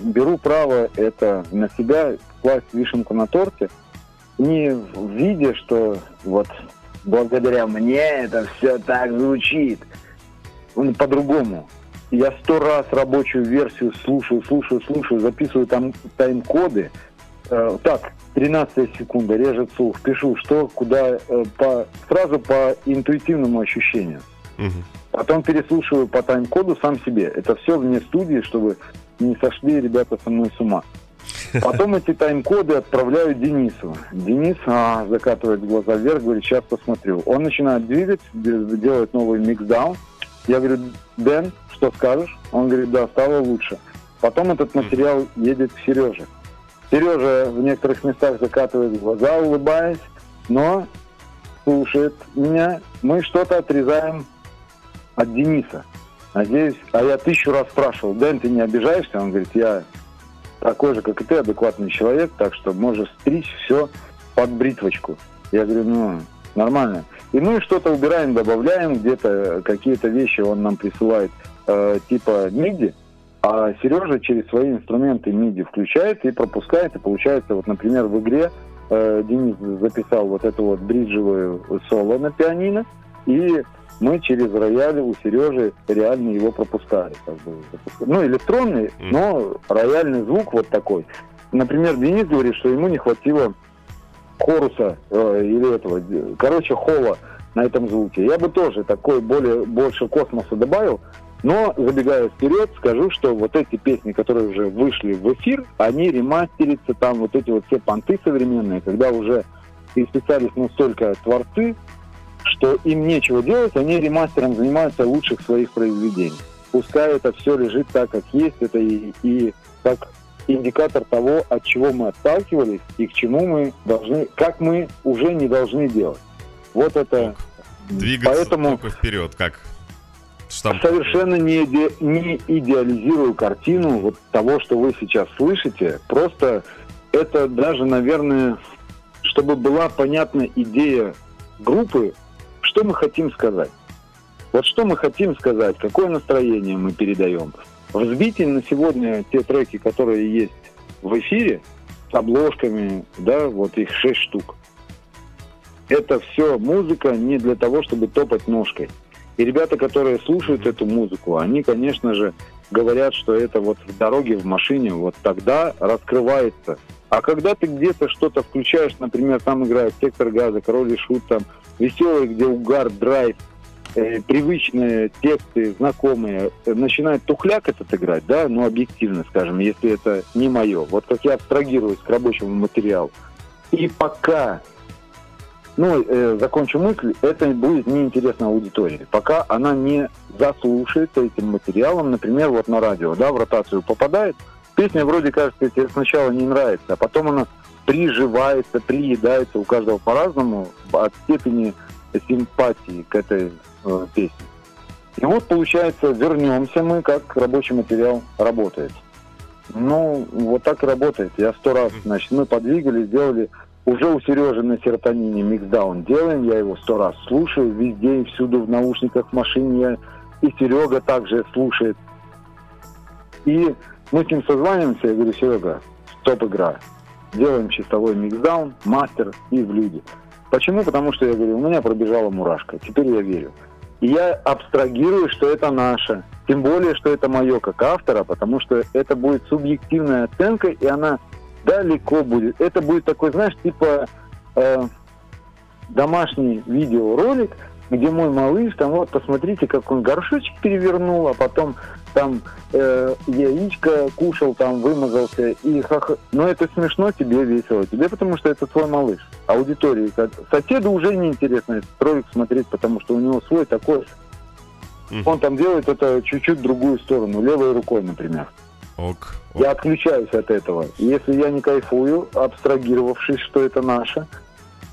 беру право это на себя, класть вишенку на торте, не в виде, что вот благодаря мне это все так звучит. Он по-другому. Я сто раз рабочую версию слушаю, слушаю, слушаю, записываю там тайм-коды. Э, так, тринадцатая секунда, режет слух, пишу, что, куда, э, по, сразу по интуитивному ощущению. Угу. Потом переслушиваю по тайм-коду сам себе. Это все вне студии, чтобы не сошли ребята со мной с ума. Потом эти тайм-коды отправляю Денису. Денис а, закатывает глаза вверх, говорит, сейчас посмотрю. Он начинает двигать, делает новый миксдаун. Я говорю, Дэн, что скажешь? Он говорит, да, стало лучше. Потом этот материал едет к Сереже. Сережа в некоторых местах закатывает глаза, улыбаясь, но слушает меня. Мы что-то отрезаем от Дениса. Надеюсь, а я тысячу раз спрашивал, Дэн, ты не обижаешься? Он говорит, я такой же, как и ты, адекватный человек, так что можешь стричь все под бритвочку. Я говорю, ну, нормально. И мы что-то убираем, добавляем, где-то какие-то вещи он нам присылает, э, типа миди. А Сережа через свои инструменты миди включает и пропускает, и получается, вот, например, в игре э, Денис записал вот эту вот бриджевую соло на пианино, и мы через рояль у Сережи реально его пропускали, как бы, ну электронный, но рояльный звук вот такой. например, Денис говорит, что ему не хватило хоруса э, или этого, короче, хола на этом звуке. Я бы тоже такой более, больше космоса добавил, но, забегая вперед, скажу, что вот эти песни, которые уже вышли в эфир, они ремастерятся, там вот эти вот все понты современные, когда уже исписались настолько творцы, что им нечего делать, они ремастером занимаются лучших своих произведений. Пускай это все лежит так, как есть, это и, и как индикатор того, от чего мы отталкивались и к чему мы должны, как мы уже не должны делать. Вот это... Двигаться поэтому вперед, как... Штамп. Совершенно не, иде, не идеализирую картину вот того, что вы сейчас слышите. Просто это даже, наверное, чтобы была понятна идея группы, что мы хотим сказать. Вот что мы хотим сказать, какое настроение мы передаем. Взбитень на сегодня, те треки, которые есть в эфире, с обложками, да, вот их шесть штук. Это все музыка не для того, чтобы топать ножкой. И ребята, которые слушают эту музыку, они, конечно же, говорят, что это вот в дороге, в машине, вот тогда раскрывается. А когда ты где-то что-то включаешь, например, там играет «Сектор газа», «Король и Шут», там веселый, где угар, драйв, э, привычные тексты, знакомые, начинает тухляк этот играть, да, ну, объективно, скажем, если это не мое. Вот как я абстрагируюсь к рабочему материалу. И пока... Ну, э, закончу мысль, это будет неинтересно аудитории. Пока она не заслушается этим материалом, например, вот на радио, да, в ротацию попадает, песня вроде, кажется, тебе сначала не нравится, а потом она приживается, приедается, у каждого по-разному, от степени симпатии к этой э, песне. И вот, получается, вернемся мы, как рабочий материал работает. Ну, вот так и работает. Я сто раз, значит, мы подвигали, сделали... Уже у Сережи на серотонине миксдаун делаем, я его сто раз слушаю, везде и всюду, в наушниках, в машине, я, и Серега также слушает. И мы с ним созваниваемся, я говорю: Серега, стоп-игра, делаем чистовой миксдаун, мастер и в люди. Почему? Потому что, я говорю, у меня пробежала мурашка, теперь я верю. И я абстрагирую, что это наше, тем более, что это мое как автора, потому что это будет субъективная оценка, и она... далеко будет. Это будет такой, знаешь, типа э, домашний видеоролик, где мой малыш, там вот, посмотрите, как он горшочек перевернул, а потом там э, яичко кушал, там вымазался. И хах... Но это смешно тебе, весело тебе, потому что это твой малыш. Аудитории, соседу уже неинтересно этот ролик смотреть, потому что у него свой такой же. Он там делает это чуть-чуть в другую сторону, левой рукой, например. Ок, ок. Я отключаюсь от этого. Если я не кайфую, абстрагировавшись, что это наше,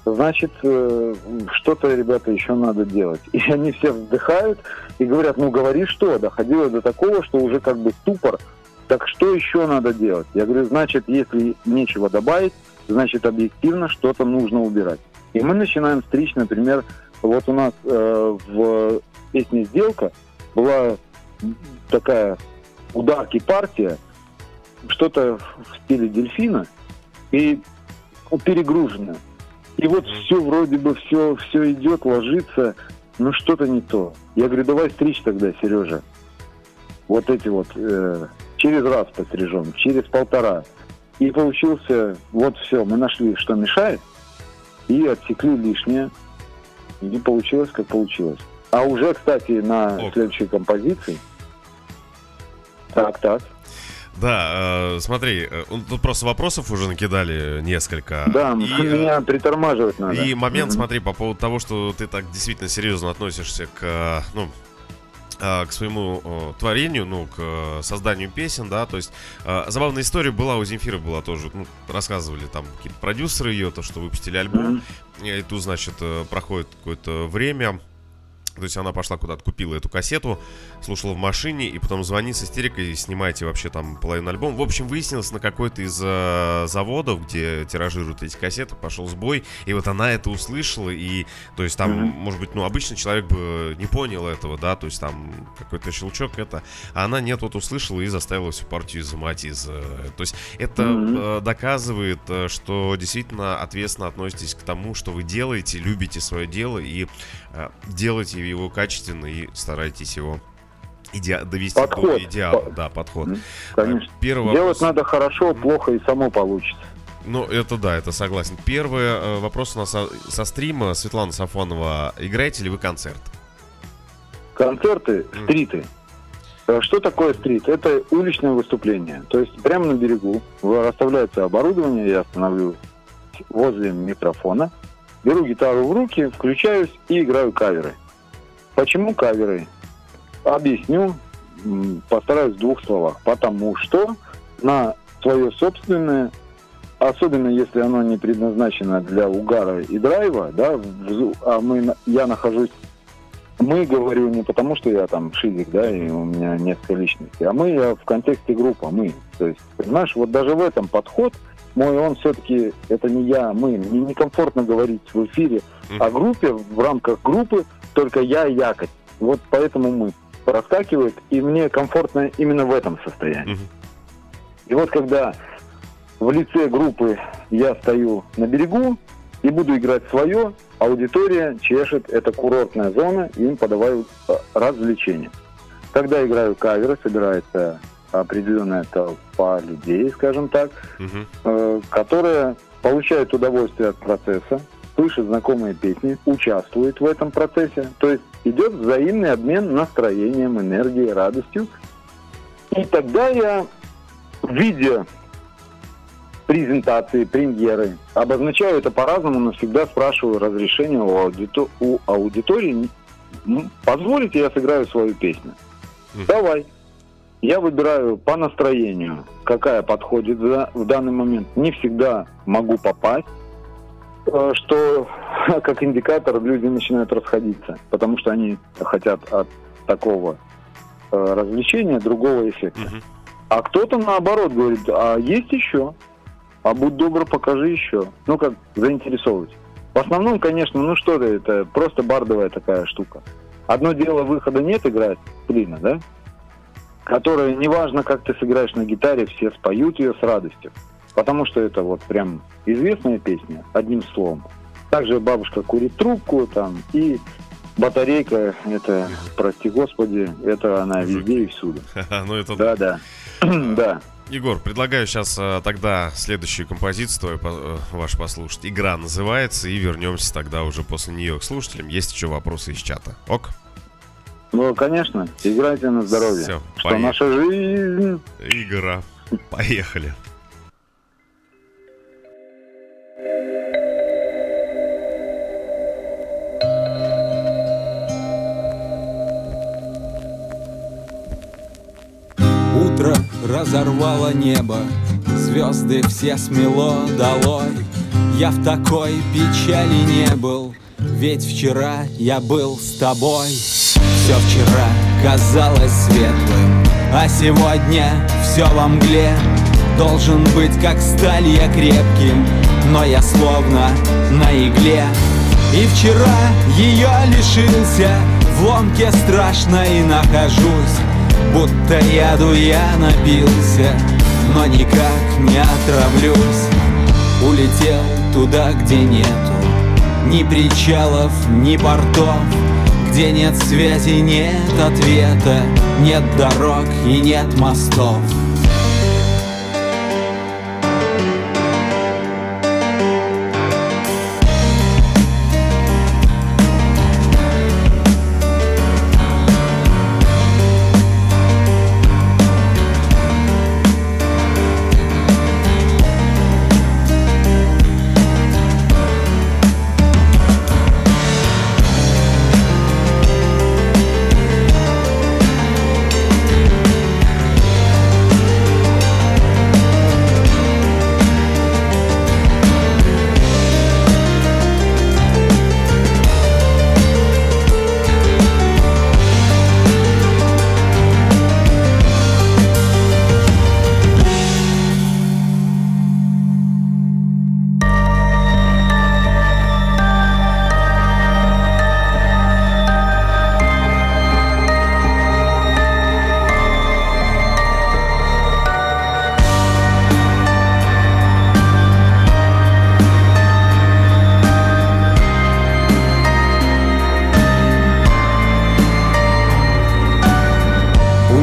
значит, э, что-то, ребята, еще надо делать. И они все вздыхают и говорят: ну говори что, доходило до такого, что уже как бы ступор. Так что еще надо делать? Я говорю: значит, если нечего добавить, значит, объективно что-то нужно убирать. И мы начинаем стричь, например, вот у нас э, в песне «Сделка» была такая... ударки партия, что-то в стиле дельфина и перегружено. И вот все вроде бы, все, все идет, ложится, но что-то не то. Я говорю: давай стричь тогда, Сережа. Вот эти вот, э, через раз пострижем, через полтора. И получился, вот все, мы нашли, что мешает, и отсекли лишнее. И получилось, как получилось. А уже, кстати, на следующей композиции... Так, так. Да, э, смотри, тут просто вопросов уже накидали несколько. Да, и, меня притормаживать надо. И момент, mm-hmm. смотри, по поводу того, что ты так действительно серьезно относишься к, ну, к своему творению, ну, к созданию песен, да, то есть забавная история была, у Земфиры была тоже, ну, рассказывали там какие-то продюсеры ее, то, что выпустили альбом, mm-hmm. и тут, значит, проходит какое-то время. То есть она пошла куда-то, купила эту кассету, слушала в машине, и потом звонит с истерикой: снимайте вообще там половину альбома. В общем, выяснилось, на какой-то из э, заводов, где тиражируют эти кассеты, пошел сбой. И вот она это услышала, и, то есть там, mm-hmm. может быть, ну, обычный человек бы не понял этого, да, то есть там какой-то щелчок, это. А она нет, вот услышала и заставила всю партию изымать из... Э, то есть это mm-hmm. э, доказывает, что действительно ответственно относитесь к тому, что вы делаете, любите свое дело и э, делаете его качественно и старайтесь его иде... довести подход. До идеала. По... Да, подход. Конечно. Первый Делать вопрос... надо хорошо, плохо и само получится. Ну, это да, это согласен. Первый вопрос у нас со, со стрима. Светлана Сафонова. Играете ли вы концерт? Концерты, стриты. Mm. Что такое стрит? Это уличное выступление. То есть прямо на берегу расставляется оборудование, я остановлюсь возле микрофона, беру гитару в руки, включаюсь и играю каверы. Почему каверы? Объясню, постараюсь в двух словах. Потому что на свое собственное, особенно если оно не предназначено для угара и драйва, да, а мы, я нахожусь, мы, говорю, не потому что я там шизик, да, и у меня несколько личностей, а мы, я в контексте группы, мы. То есть, понимаешь, вот даже в этом подход мой, он все-таки, это не я, мы. Мне некомфортно говорить в эфире о группе, в рамках группы, только я и якорь. Вот поэтому мы проскакивает, и мне комфортно именно в этом состоянии. Uh-huh. И вот когда в лице группы я стою на берегу и буду играть свое, аудитория чешет, это курортная зона, им подавают развлечения. Когда играю каверы, собирается определенная толпа людей, скажем так, uh-huh. э, которая получает удовольствие от процесса, слышит знакомые песни, участвует в этом процессе. То есть идет взаимный обмен настроением, энергией, радостью. И тогда я, видя презентации, премьеры, обозначаю это по-разному, но всегда спрашиваю разрешение у, аудитор- у аудитории. Позволите, я сыграю свою песню? Mm. Давай. Я выбираю по настроению, какая подходит в данный момент. Не всегда могу попасть, что как индикатор люди начинают расходиться, потому что они хотят от такого э, развлечения другого эффекта. Uh-huh. А кто-то наоборот говорит, а есть еще, а будь добр, покажи еще. Ну как заинтересовывать. В основном, конечно, ну что-то это просто бардовая такая штука. Одно дело, выхода нет, играть Сплина, да? Которая, неважно, как ты сыграешь на гитаре, все споют ее с радостью. Потому что это вот прям известная песня, одним словом. Также «Бабушка курит трубку» там и «Батарейка», это, прости господи, это она везде и всюду. Ну это да. Да, да. Егор, предлагаю сейчас тогда следующую композицию вашу послушать. Игра называется, и вернемся тогда уже после нее к слушателям. Есть еще вопросы из чата. Ок? Ну, конечно, играйте на здоровье. Все, что наша жизнь... Игра. Поехали. Утро разорвало небо, звезды все смело долой. Я в такой печали не был, ведь вчера я был с тобой. Все вчера казалось светлым, а сегодня все во мгле. Должен быть, как сталь, я крепким, но я словно на игле. И вчера ее лишился, в ломке страшной нахожусь. Будто яду я напился, но никак не отравлюсь. Улетел туда, где нету ни причалов, ни портов, где нет связи, нет ответа, нет дорог и нет мостов.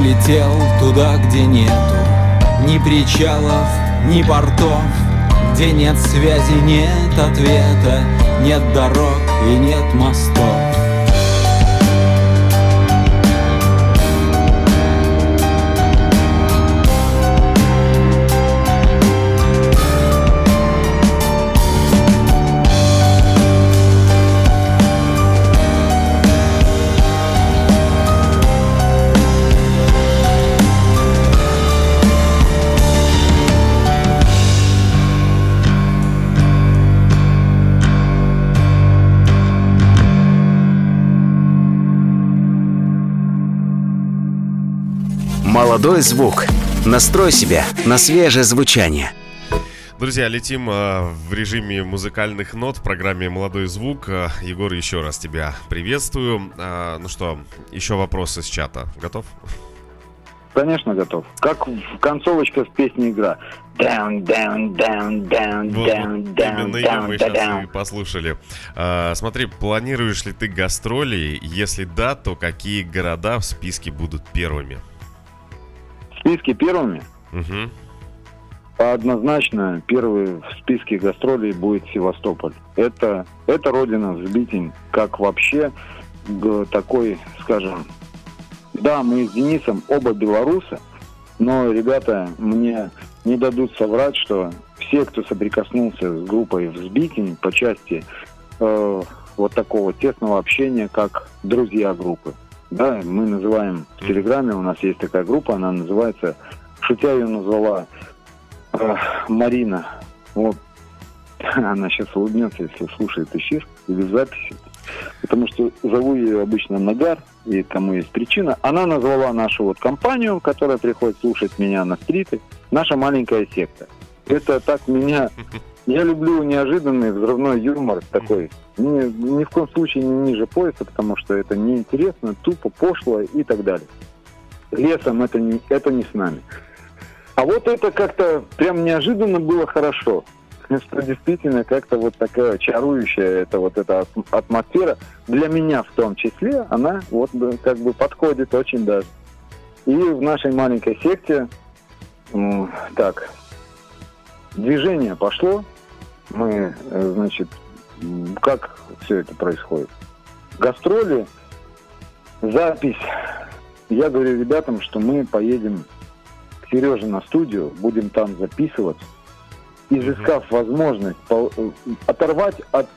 улетел туда, где нету ни причалов, ни портов, где нет связи, нет ответа, нет дорог и нет мостов. Молодой звук. Настрой себя на свежее звучание. Друзья, летим э, в режиме музыкальных нот в программе «Молодой звук». Э, Егор, еще раз тебя приветствую. Э, ну что, еще вопросы с чата. Готов? Конечно, готов. Как концовочка в песне «Игра». Down, down, down, down, вот, down, вот down, именно ее мы down, сейчас down. И послушали. А, смотри, планируешь ли ты гастроли? Если да, то какие города в списке будут первыми? В списке первыми? Угу. Однозначно первый в списке гастролей будет Севастополь. Это, это родина, Взбитень, как вообще такой, скажем... Да, мы с Денисом оба белорусы, но ребята мне не дадут соврать, что все, кто соприкоснулся с группой Взбитень по части э, вот такого тесного общения, как друзья группы. Да, мы называем в Телеграме, у нас есть такая группа, она называется, шутя ее назвала э, Марина. Вот. Она сейчас улыбнется, если слушает эфир или записи. Потому что зову ее обычно Нагар, и тому есть причина. Она назвала нашу вот компанию, которая приходит слушать меня на стриты, наша маленькая секта. Это так меня... Я люблю неожиданный взрывной юмор такой. Ни, ни в коем случае не ниже пояса, потому что это неинтересно, тупо, пошло и так далее. Лесом это не, это не с нами. А вот это как-то прям неожиданно было хорошо. Что действительно как-то вот такая чарующая это вот эта атмосфера, для меня в том числе, она вот как бы подходит очень даже. И в нашей маленькой секте так, движение пошло. Мы, значит, как все это происходит? Гастроли, запись. Я говорю ребятам, что мы поедем к Сереже на студию, будем там записываться, изыскав возможность оторвать от...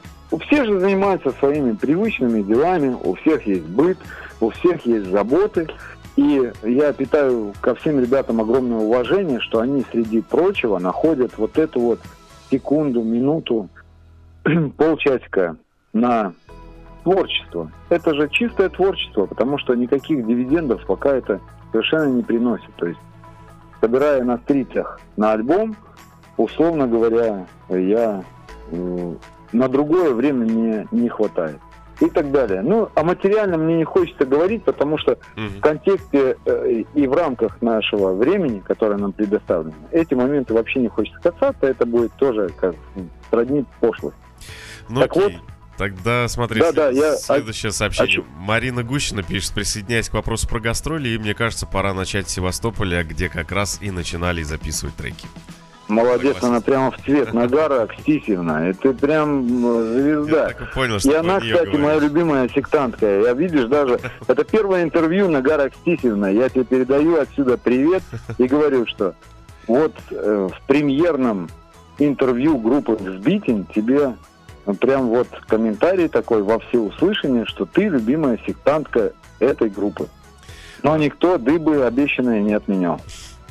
Все же занимаются своими привычными делами, у всех есть быт, у всех есть заботы. И я питаю ко всем ребятам огромное уважение, что они, среди прочего, находят вот эту вот секунду, минуту, полчасика на творчество. Это же чистое творчество, потому что никаких дивидендов пока это совершенно не приносит. То есть, собирая на стритах на альбом, условно говоря, я э, на другое время мне не хватает. И так далее. Ну, о материальном мне не хочется говорить, потому что mm-hmm. в контексте э, и в рамках нашего времени, которое нам предоставлено, эти моменты вообще не хочется касаться, это будет тоже как сродни пошлость. Ну, так окей. Вот, тогда смотри, да, след... да, я... следующее сообщение. А... Марина Гущина пишет, присоединяясь к вопросу про гастроли, и мне кажется, пора начать с Севастополя, где как раз и начинали записывать треки. Молодец, согласен. Она прямо в цвет Нагара Акстисьевна. Это прям звезда. Я так и понял, что и она, кстати, говорит. Моя любимая сектантка. Я, видишь, даже... Это первое интервью Нагара Акстисьевна. Я тебе передаю отсюда привет и говорю, что вот э, в премьерном интервью группы «Взбитень» тебе прям вот комментарий такой во всеуслышание, что ты любимая сектантка этой группы. Но никто дыбы обещанные не отменял.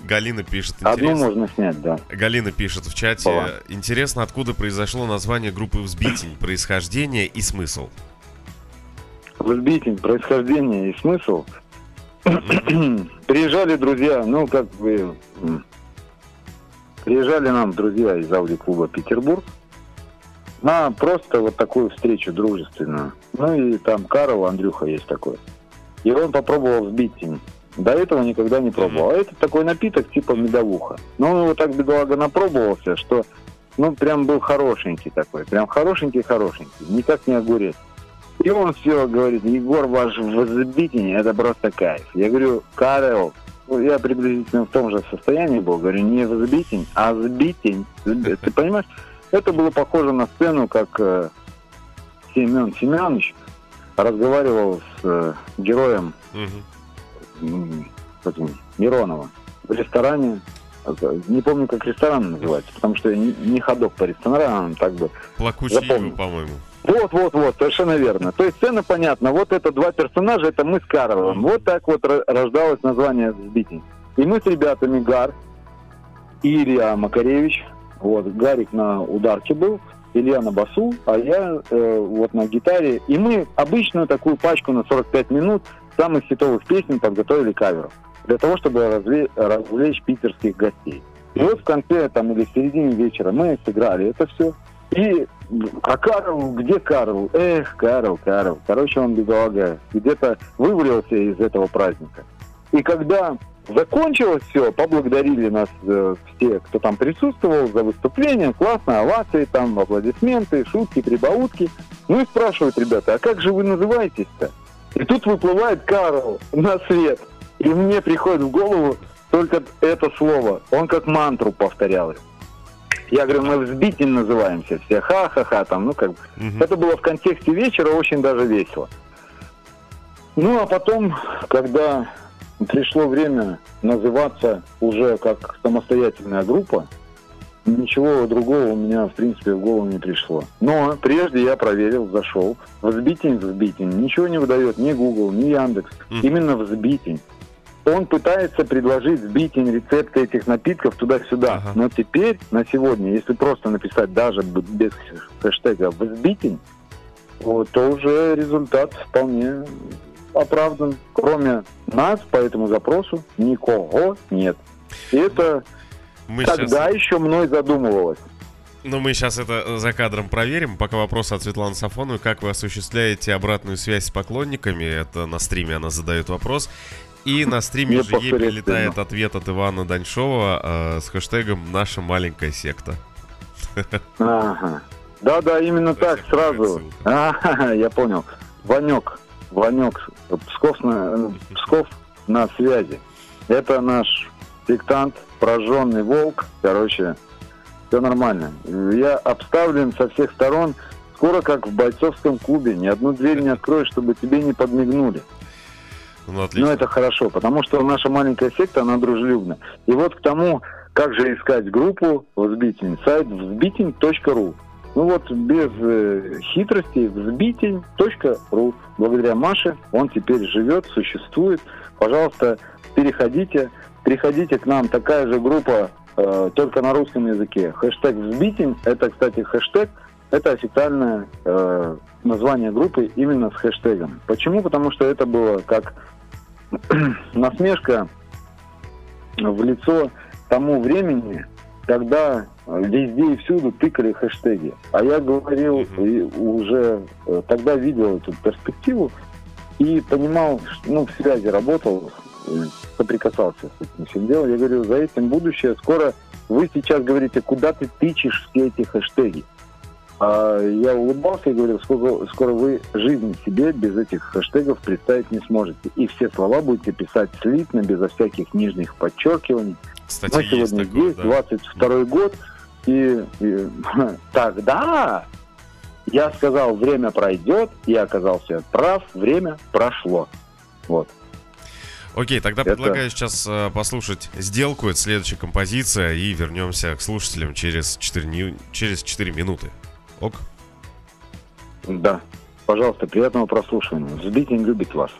Галина пишет, одну можно снять, да. Галина пишет в чате, Пола. Интересно, откуда произошло название группы «Взбитень», происхождение и смысл. «Взбитень», происхождение и смысл. Приезжали друзья, ну как бы приезжали нам друзья из аудиоклуба «Петербург» на просто вот такую встречу дружественную. Ну и там Карл, Андрюха есть такой, и он попробовал «Взбитень». До этого никогда не пробовал. А это такой напиток типа медовуха. Но он его так, бедолага, напробовался, что ну прям был хорошенький такой. Прям хорошенький-хорошенький. Никак не огурец. И он все говорит, Егор, ваш Взбитень, это просто кайф. Я говорю, Карел, я приблизительно в том же состоянии был, говорю, не взбитень, а взбитень. Ты понимаешь, это было похоже на сцену, как Семен Семенович разговаривал с героем Миронова в ресторане. Не помню, как ресторан называется, потому что я не ходок по ресторанам, так бы Плакучий, по-моему. Вот, вот, вот, совершенно верно. То есть сцена понятна. Вот это два персонажа, это мы с Карловым. Вот так вот рождалось название «Взбитень». И мы с ребятами Гар и Илья Макаревич. Вот, Гарик на ударке был, Илья на басу, а я э, вот на гитаре. И мы обычную такую пачку на сорок пять минут самых хитовых песен подготовили каверов. Для того, чтобы развлечь, развлечь питерских гостей. И вот в конце там, или в середине вечера мы сыграли это все. И а Карл, где Карл? Эх, Карл, Карл. Короче, он бедолага. Где-то вывалился из этого праздника. И когда закончилось все, поблагодарили нас э, все, кто там присутствовал, за выступление. Классно, овации, там, аплодисменты, шутки, прибаутки. Ну и спрашивают ребята, а как же вы называетесь-то? И тут выплывает Карл на свет. И мне приходит в голову только это слово. Он как мантру повторял. Я говорю, мы взбитень называемся все. Ха-ха-ха. Там, ну, как бы. Угу. Это было в контексте вечера очень даже весело. Ну, а потом, когда пришло время называться уже как самостоятельная группа, ничего другого у меня, в принципе, в голову не пришло. Но прежде я проверил, зашел. Взбитень, взбитень. Ничего не выдает ни Google, ни Яндекс. Угу. Именно взбитень. Он пытается предложить взбитень, рецепты этих напитков туда-сюда. Ага. Но теперь, на сегодня, если просто написать даже без хэштега «взбитень», то уже результат вполне оправдан. Кроме нас по этому запросу никого нет. И это Мы тогда сейчас... еще мной задумывалось. Ну, мы сейчас это за кадром проверим. Пока вопрос от Светланы Сафоновой. Как вы осуществляете обратную связь с поклонниками? Это на стриме она задает вопрос. И на стриме же ей прилетает ответ от Ивана Даньшова э, с хэштегом «Наша маленькая секта». Ага. Да-да, именно так, сразу. Ага, я понял. Ванек, Ванек, Псков на, Псков на связи. Это наш сектант, прожженный волк. Короче, все нормально. Я обставлен со всех сторон. Скоро, как в бойцовском клубе, ни одну дверь не откроешь, чтобы тебе не подмигнули. Ну, отлично. Ну, это хорошо, потому что наша маленькая секта, она дружелюбна. И вот к тому, как же искать группу «Взбитень», сайт взбитень точка ру. Ну вот, без э, хитрости, взбитень точка ру. Благодаря Маше он теперь живет, существует. Пожалуйста, переходите, приходите к нам. Такая же группа, э, только на русском языке. Хэштег «Взбитень» — это, кстати, хэштег. Это официальное э, название группы именно с хэштегом. Почему? Потому что это было как насмешка в лицо тому времени, когда везде и всюду тыкали хэштеги. А я говорил и уже тогда видел эту перспективу и понимал, что, ну, в связи работал, соприкасался с этим всем делом. Я говорю, за этим будущее. Скоро вы сейчас говорите, куда ты тычешь все эти хэштеги. А я улыбался и говорил, скоро, скоро вы жизнь себе без этих хэштегов представить не сможете. И все слова будете писать слитно, безо всяких нижних подчеркиваний. Кстати, мы есть сегодня такое, здесь, да? двадцать второй год, и, и тогда я сказал, время пройдет, я оказался прав, время прошло. Вот. Окей, тогда это... предлагаю сейчас э, послушать сделку, это следующая композиция, и вернемся к слушателям через четыре, через четыре минуты. Ок. Да. Пожалуйста, приятного прослушивания. Взбитень любит вас.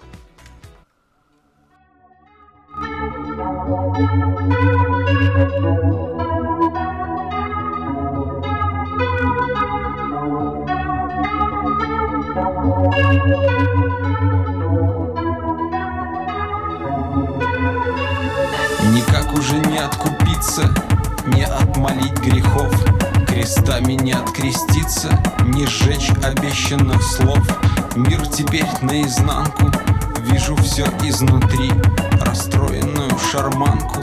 Никак уже не откупиться, не отмолить грехов. Крестами не откреститься, не сжечь обещанных слов. Мир теперь наизнанку, вижу все изнутри. Расстроенную шарманку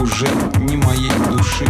уже не моей души.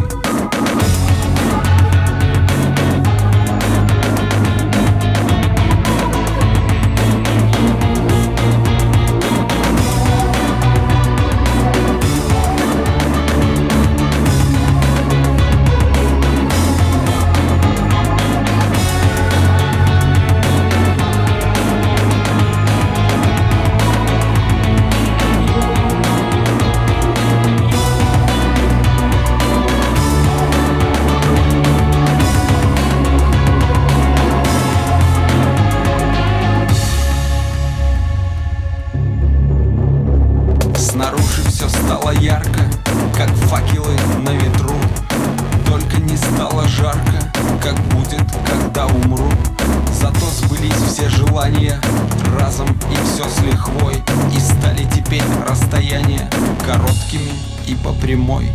как факелы на ветру. Только не стало жарко, как будет, когда умру. Зато сбылись все желания разом, и все с лихвой. И стали теперь расстояния короткими и по прямой.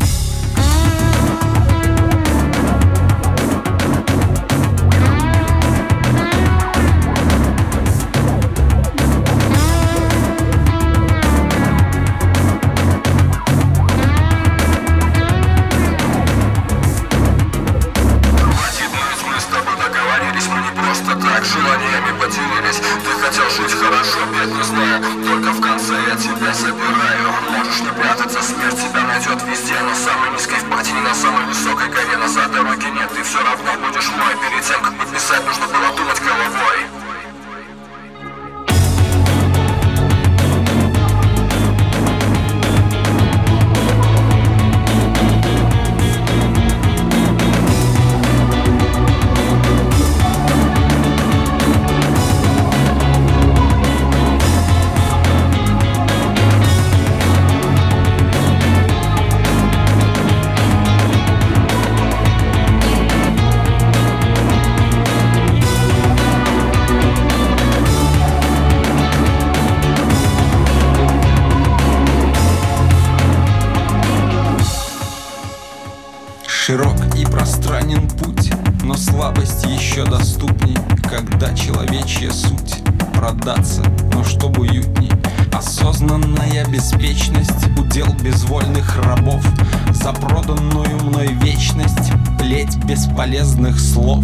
Полезных слов.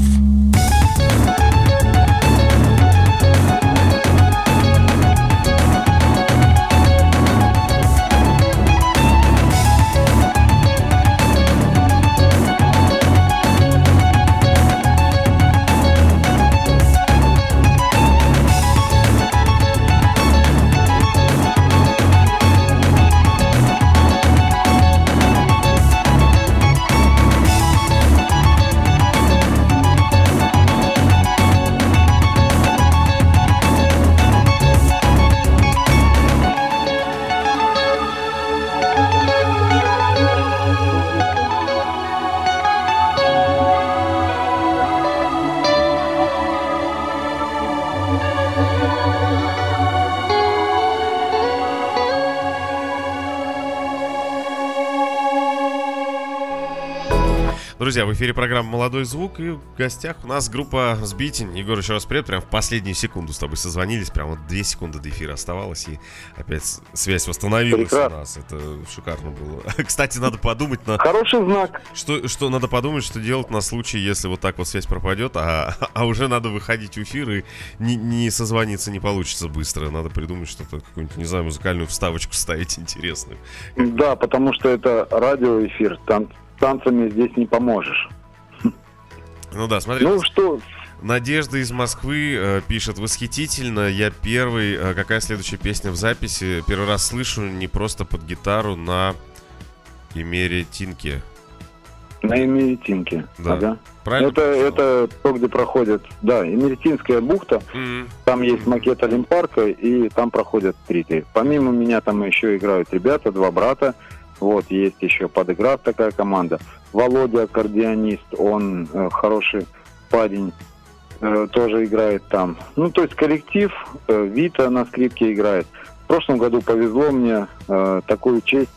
Друзья, в эфире программа «Молодой звук», и в гостях у нас группа «Взбитень». Егор, еще раз привет, прям в последнюю секунду с тобой созвонились, прям вот две секунды до эфира оставалось, и опять связь восстановилась. Прекрасно. У нас, это шикарно было. Кстати, надо подумать на... Хороший знак. Что, что надо подумать, что делать на случай, если вот так вот связь пропадет, а, а уже надо выходить в эфир, и не, не созвониться не получится быстро. Надо придумать что-то, какую-нибудь, не знаю, музыкальную вставочку ставить интересную. Да, потому что это радиоэфир, там... танцами здесь не поможешь. Ну да, смотри. Ну что? Надежда из Москвы э, пишет: восхитительно, я первый. Э, какая следующая песня в записи? Первый раз слышу, не просто под гитару, на Имеретинке. На Имеретинке. Да. Ага. Правильно. Это, это то, где проходит. Да, Имеретинская бухта. Mm-hmm. Там есть макет Олимпарка, и там проходят треки. Помимо меня там еще играют ребята, два брата. Вот, есть еще подыгра такая команда. Володя, аккордеонист, он э, хороший парень, э, тоже играет там. Ну, то есть коллектив, э, Вита на скрипке играет. В прошлом году повезло мне, э, такую честь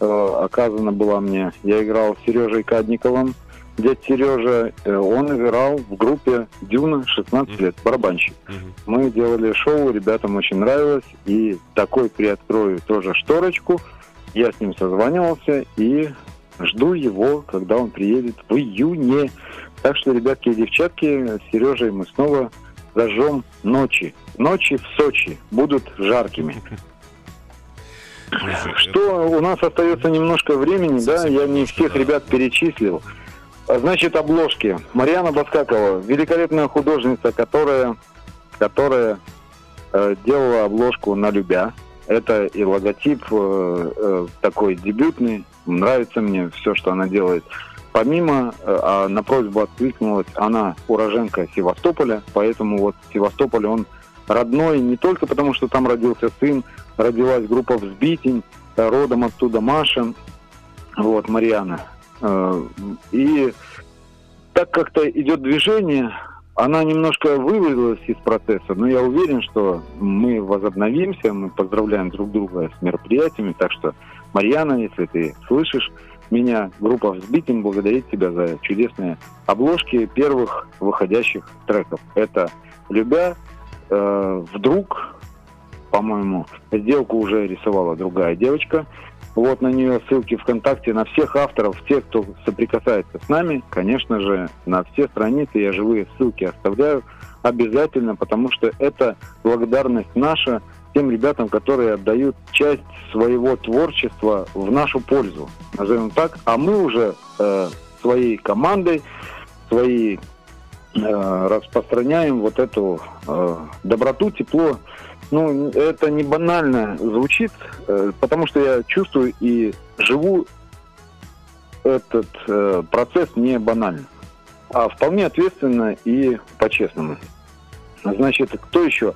э, оказана была мне. Я играл с Сережей Кадниковым. Дядь Сережа, э, он играл в группе «Дюна», шестнадцать лет, барабанщик. Mm-hmm. Мы делали шоу, ребятам очень нравилось. И такой приоткрою тоже шторочку. Я с ним созванивался и жду его, когда он приедет в июне. Так что, ребятки и девчатки, с Сережей мы снова зажжем ночи. Ночи в Сочи будут жаркими. Что у нас остается немножко времени, да, я не всех ребят перечислил. Значит, обложки. Марьяна Баскакова, великолепная художница, которая, которая э, делала обложку на «Любя». Это и логотип э, э, такой дебютный. Нравится мне все, что она делает. Помимо, э, на просьбу откликнулась, она уроженка Севастополя, поэтому вот Севастополь, он родной не только потому, что там родился сын, родилась группа «Взбитень», родом оттуда Маша. вот, Марьяна. И так как-то идет движение, она немножко вывалилась из процесса, но я уверен, что мы возобновимся, мы поздравляем друг друга с мероприятиями, так что, Марьяна, если ты слышишь меня, группа «Взбитень» благодарит тебя за чудесные обложки первых выходящих треков. Это «Любя», э, «Вдруг», по-моему, сделку уже рисовала другая девочка. Вот на нее ссылки ВКонтакте, на всех авторов, тех, кто соприкасается с нами, конечно же, на все страницы я живые ссылки оставляю обязательно, потому что это благодарность наша тем ребятам, которые отдают часть своего творчества в нашу пользу, назовем так. А мы уже э, своей командой, своей э, распространяем вот эту э, доброту, тепло. Ну, это не банально звучит, потому что я чувствую и живу этот э, процесс не банально, а вполне ответственно и по-честному. Значит, кто еще?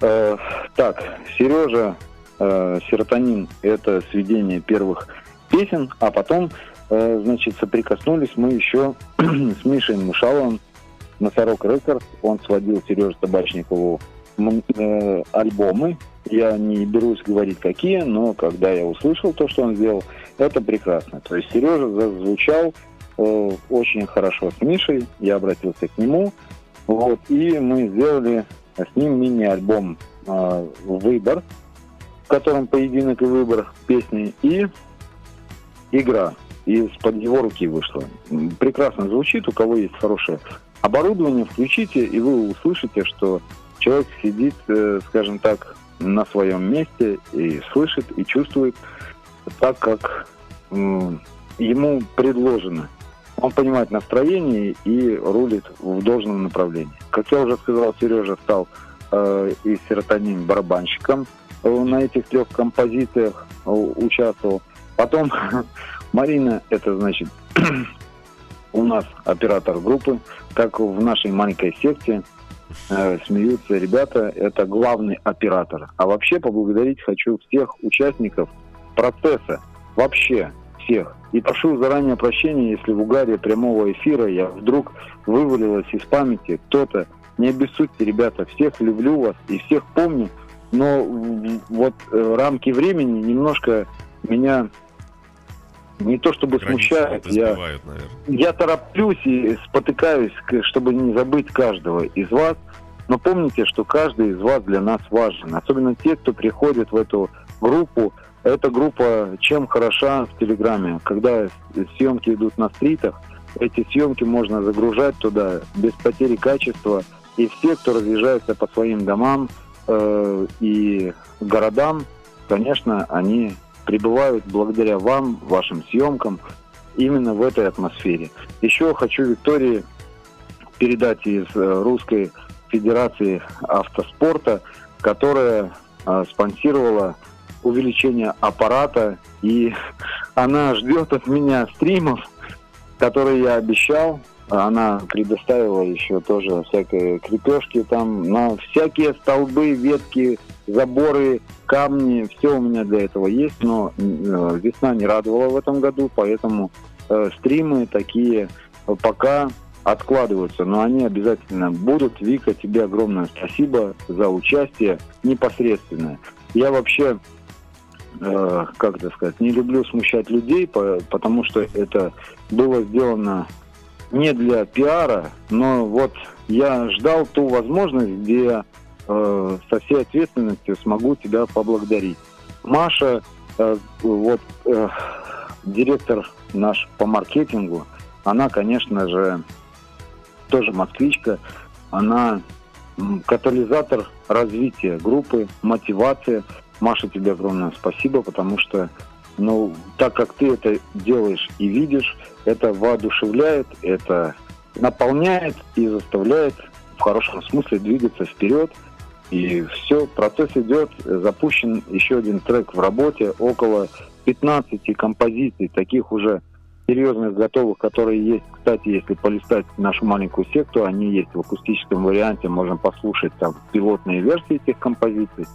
Э, так, Сережа э, Серотонин, это сведение первых песен, а потом, э, значит, соприкоснулись мы еще с Мишей Мушаловым, «Носорог рекорд», он сводил Сережу Табачникову альбомы. Я не берусь говорить какие, но когда я услышал то, что он сделал, это прекрасно. То есть Сережа зазвучал э, очень хорошо с Мишей, я обратился к нему, вот, и мы сделали с ним мини-альбом э, «Выбор», в котором поединок и выбор песни, и игра из-под его руки вышла. Прекрасно звучит, у кого есть хорошее оборудование, включите, и вы услышите, что человек сидит, скажем так, на своем месте и слышит, и чувствует так, как ему предложено. Он понимает настроение и рулит в должном направлении. Как я уже сказал, Сережа стал э, и Серотонин барабанщиком. Он на этих трех композициях участвовал. Потом Марина, это значит у нас оператор группы, как в нашей маленькой секте смеются ребята, это главный оператор. А вообще поблагодарить хочу всех участников процесса, вообще всех. И прошу заранее прощения, если в угаре прямого эфира я вдруг вывалилась из памяти кто-то. Не обессудьте, ребята, всех люблю вас и всех помню, но вот рамки времени немножко меня не то чтобы смущает, я, я тороплюсь и спотыкаюсь, чтобы не забыть каждого из вас. Но помните, что каждый из вас для нас важен. Особенно те, кто приходит в эту группу. Эта группа чем хороша в Телеграме? Когда съемки идут на стритах, эти съемки можно загружать туда без потери качества. И все, кто разъезжается по своим домам э- и городам, конечно, они прибывают благодаря вам, вашим съемкам, именно в этой атмосфере. Еще хочу Виктории передать из Русской Федерации Автоспорта, которая э, спонсировала увеличение аппарата, и она ждет от меня стримов, которые я обещал. Она предоставила еще тоже всякие крепежки там, но всякие столбы, ветки, заборы, камни, все у меня для этого есть, но э, весна не радовала в этом году, поэтому э, стримы такие пока откладываются, но они обязательно будут. Вика, тебе огромное спасибо за участие непосредственное. Я вообще, э, как это сказать, не люблю смущать людей, по, потому что это было сделано не для пиара, но вот я ждал ту возможность, где э, со всей ответственностью смогу тебя поблагодарить. Маша, э, вот э, директор наш по маркетингу, она, конечно же, тоже москвичка, она катализатор развития группы, мотивация. Маша, тебе огромное спасибо, потому что, ну, так как ты это делаешь и видишь, это воодушевляет, это наполняет и заставляет в хорошем смысле двигаться вперед. И все, процесс идет, запущен еще один трек в работе, около пятнадцати композиций, таких уже серьезных, готовых, которые есть. Кстати, если полистать нашу маленькую секту, они есть в акустическом варианте, можно послушать там пилотные версии этих композиций.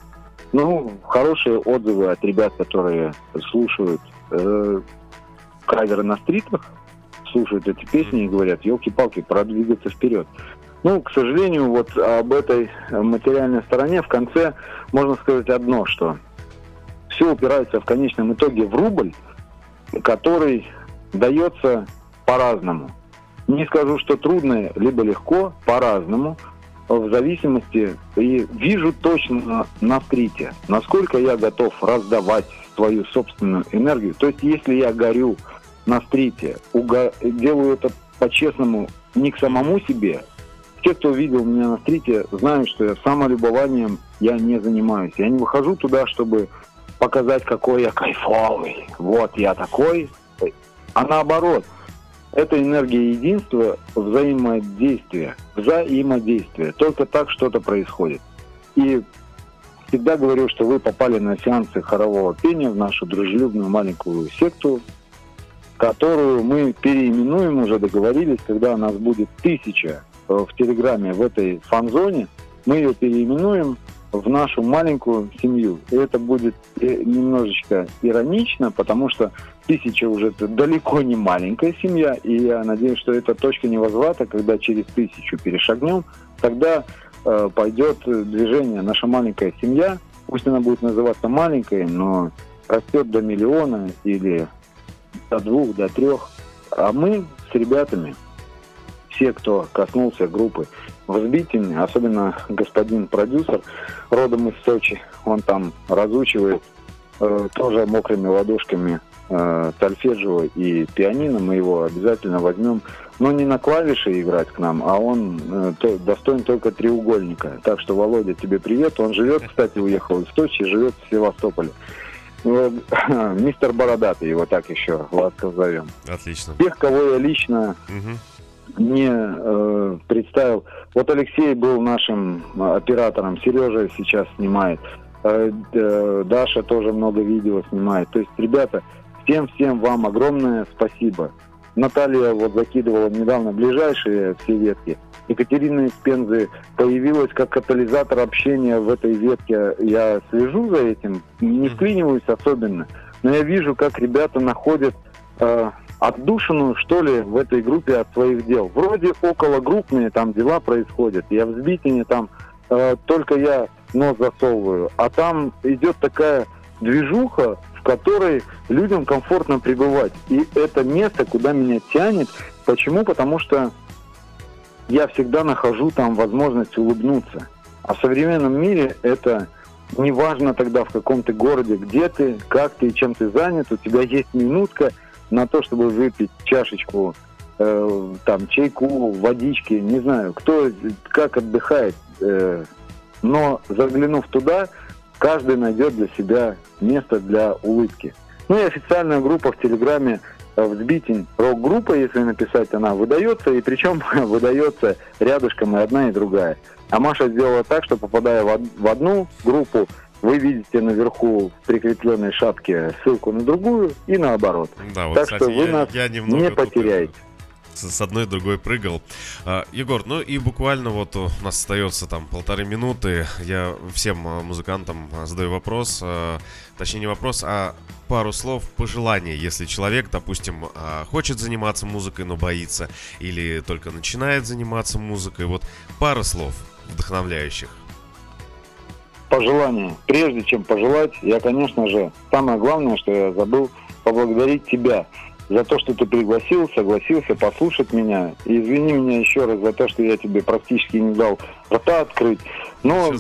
Ну, хорошие отзывы от ребят, которые слушают. каверы на стритах, слушают эти песни и говорят: елки-палки, пора двигаться вперед. Ну, к сожалению, вот об этой материальной стороне в конце можно сказать одно, что все упирается в конечном итоге в рубль, который дается по-разному. Не скажу, что трудно, либо легко, по-разному, в зависимости. И вижу точно на стрите, насколько я готов раздавать свою собственную энергию. То есть, если я горю на стрите, уго... делаю это по-честному не к самому себе. Те, кто видел меня на стрите, знают, что я самолюбованием я не занимаюсь. Я не выхожу туда, чтобы показать, какой я кайфовый. Вот я такой. А наоборот, это энергия единства, взаимодействия. Взаимодействие. Только так что-то происходит. И всегда говорю, что вы попали на сеансы хорового пения в нашу дружелюбную маленькую секту, которую мы переименуем, уже договорились, когда у нас будет тысяча в Телеграме, в этой фан-зоне, мы ее переименуем в нашу маленькую семью. И это будет немножечко иронично, потому что тысяча уже далеко не маленькая семья, и я надеюсь, что это точка невозврата, когда через тысячу перешагнем, тогда э, пойдет движение. Наша маленькая семья, пусть она будет называться маленькой, но растет до миллиона или до двух, до трех. А мы с ребятами, все, кто коснулся группы «Взбитень», особенно господин продюсер, родом из Сочи, он там разучивает э, тоже мокрыми ладошками э, сольфеджио и пианино. Мы его обязательно возьмем, но не на клавиши играть к нам, а он э, то, достоин только треугольника. Так что, Володя, тебе привет. Он живет, кстати, уехал из Сочи, живет в Севастополе. Мистер Бородатый его так еще ласково зовем. Отлично. Тех, кого я лично... не э, представил. Вот Алексей был нашим оператором, Сережа сейчас снимает, э, э, Даша тоже много видео снимает. То есть, ребята, всем-всем вам огромное спасибо. Наталья вот закидывала недавно ближайшие все ветки. Екатерина из Пензы появилась как катализатор общения в этой ветке. Я слежу за этим, не вклиниваюсь особенно, но я вижу, как ребята находят... Э, отдушину, что ли, в этой группе от своих дел. Вроде окологруппные там дела происходят. Я в Взбитине там э, только я нос засовываю. А там идет такая движуха, в которой людям комфортно пребывать. И это место, куда меня тянет. Почему? Потому что я всегда нахожу там возможность улыбнуться. А в современном мире это... неважно тогда, в каком ты городе, где ты, как ты и чем ты занят. У тебя есть минутка на то, чтобы выпить чашечку, э, там, чайку, водички, не знаю, кто как отдыхает. Э, но заглянув туда, каждый найдет для себя место для улыбки. Ну и официальная группа в Телеграме «Взбитень» рок-группа, если написать, она выдается, и причем выдается рядышком и одна, и другая. А Маша сделала так, что, попадая в одну группу, вы видите наверху в прикрепленной шапке ссылку на другую и наоборот. Да, вот, так, кстати, что вы я, нас я не потеряете. С одной и другой прыгал. а, Егор, ну и буквально вот у нас остается там полторы минуты. Я всем музыкантам задаю вопрос, а, точнее не вопрос, а пару слов пожелания. Если человек, допустим, а, хочет заниматься музыкой, но боится, или только начинает заниматься музыкой, вот пару слов вдохновляющих. Пожелания. Прежде чем пожелать, я, конечно же, самое главное, что я забыл, поблагодарить тебя за то, что ты пригласил, согласился послушать меня. И извини меня еще раз за то, что я тебе практически не дал рта открыть. Но э,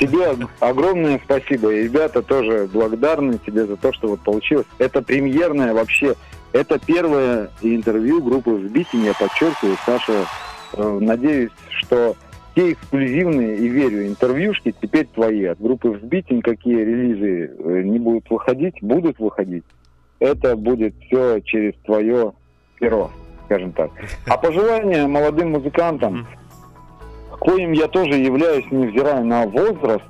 тебе огромное спасибо. И ребята тоже благодарны тебе за то, что вот получилось. Это премьерное вообще. Это первое интервью группы «Взбитень», я подчеркиваю, Саша. Э, надеюсь, что те эксклюзивные, и верю, интервьюшки теперь твои. От группы «Взбитень» какие релизы э, не будут выходить, будут выходить. Это будет все через твое перо, скажем так. А пожелания молодым музыкантам, коим я тоже являюсь, невзирая на возраст,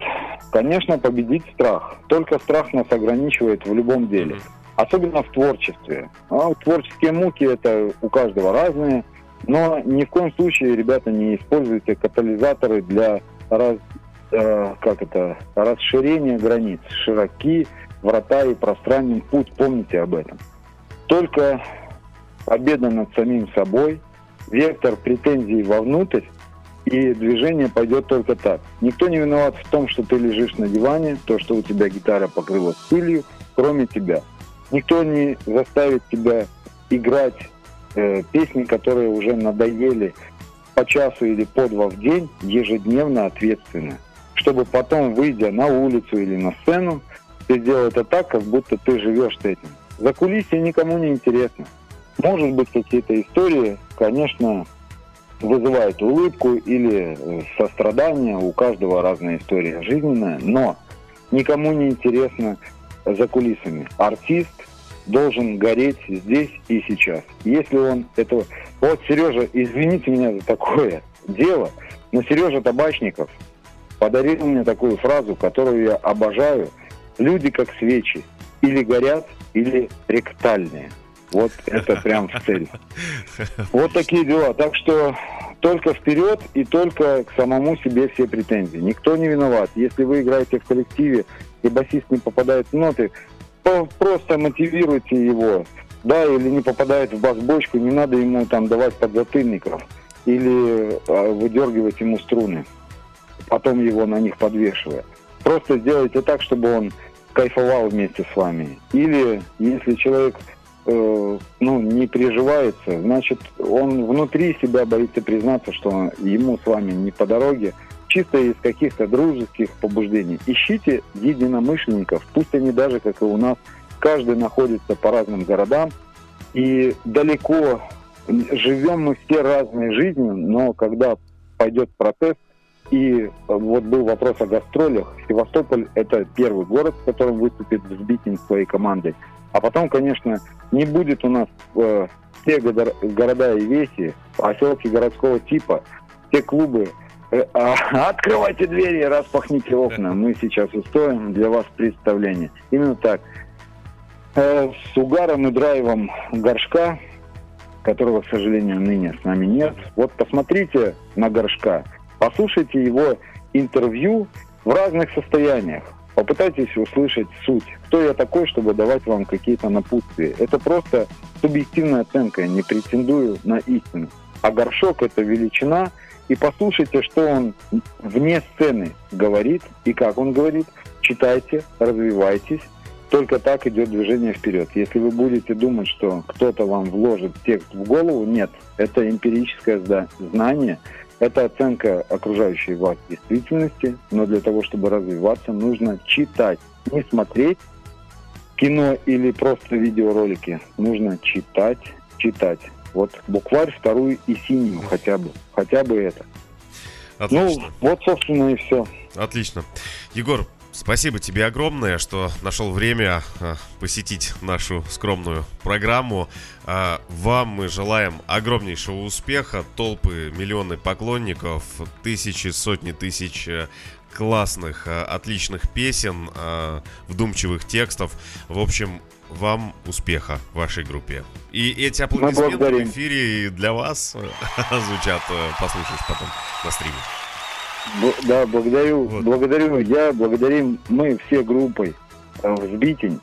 конечно, победить страх. Только страх нас ограничивает в любом деле. Особенно в творчестве. А творческие муки — это у каждого разные. Но ни в коем случае, ребята, не используйте катализаторы для раз, э, как это, расширения границ. Широки врата и пространен путь, помните об этом. только победа над самим собой, вектор претензий вовнутрь, и движение пойдет только так. Никто не виноват в том, что ты лежишь на диване, то, что у тебя гитара покрылась пылью, кроме тебя. Никто не заставит тебя играть э, песни, которые уже надоели по часу или по два в день, ежедневно, ответственно. Чтобы потом, выйдя на улицу или на сцену, ты делал это так, как будто ты живешь с этим. За кулисами никому не интересно. Может быть, какие-то истории, конечно, вызывают улыбку или сострадание. У каждого разная история жизненная, но никому не интересно за кулисами. Артист должен гореть здесь и сейчас. Если он этого... Вот, Сережа, извините меня за такое дело, но Сережа Табачников подарил мне такую фразу, которую я обожаю. Люди как свечи. Или горят, или ректальные. Вот это прям в цель. Вот такие дела. Так что только вперед и только к самому себе все претензии. Никто не виноват. Если вы играете в коллективе, и басист не попадает в ноты, то просто мотивируйте его. Да, или не попадает в бас-бочку, не надо ему там давать подзатыльников. Или выдергивать ему струны, потом его на них подвешивая. Просто сделайте так, чтобы он кайфовал вместе с вами. Или если человек э, ну, не приживается, значит, он внутри себя боится признаться, что ему с вами не по дороге, чисто из каких-то дружеских побуждений. Ищите единомышленников, пусть они даже, как и у нас, каждый находится по разным городам, и далеко живем мы все разной жизнью, но когда пойдет протест, и вот был вопрос о гастролях. Севастополь – это первый город, в котором выступит Взбитень своей командой. А потом, конечно, не будет у нас э, те города и веси, поселки городского типа, те клубы. Э, э, открывайте двери и распахните окна. Мы сейчас устроим для вас представление. Именно так. Э, с угаром и драйвом Горшка, которого, к сожалению, ныне с нами нет. Вот посмотрите на Горшка. Послушайте его интервью в разных состояниях. Попытайтесь услышать суть. Кто я такой, чтобы давать вам какие-то напутствия? Это просто субъективная оценка. Я не претендую на истину. А Горшок – это величина. И послушайте, что он вне сцены говорит и как он говорит. Читайте, развивайтесь. Только так идет движение вперед. Если вы будете думать, что кто-то вам вложит текст в голову, нет. Это эмпирическое знание. Это оценка окружающей вас действительности, но для того, чтобы развиваться, нужно читать. Не смотреть кино или просто видеоролики. Нужно читать, читать. Вот букварь вторую и синюю хотя бы. Хотя бы это. Отлично. Ну, вот, собственно, и все. Отлично. Егор, спасибо тебе огромное, что нашел время посетить нашу скромную программу. Вам мы желаем огромнейшего успеха, толпы, миллионы поклонников, тысячи, сотни тысяч классных, отличных песен, вдумчивых текстов. В общем, вам успеха в вашей группе. И эти аплодисменты в эфире для вас звучат, послушаешь потом на стриме. Да, благодарю, вот. благодарю я, благодарим мы все группой «Взбитень»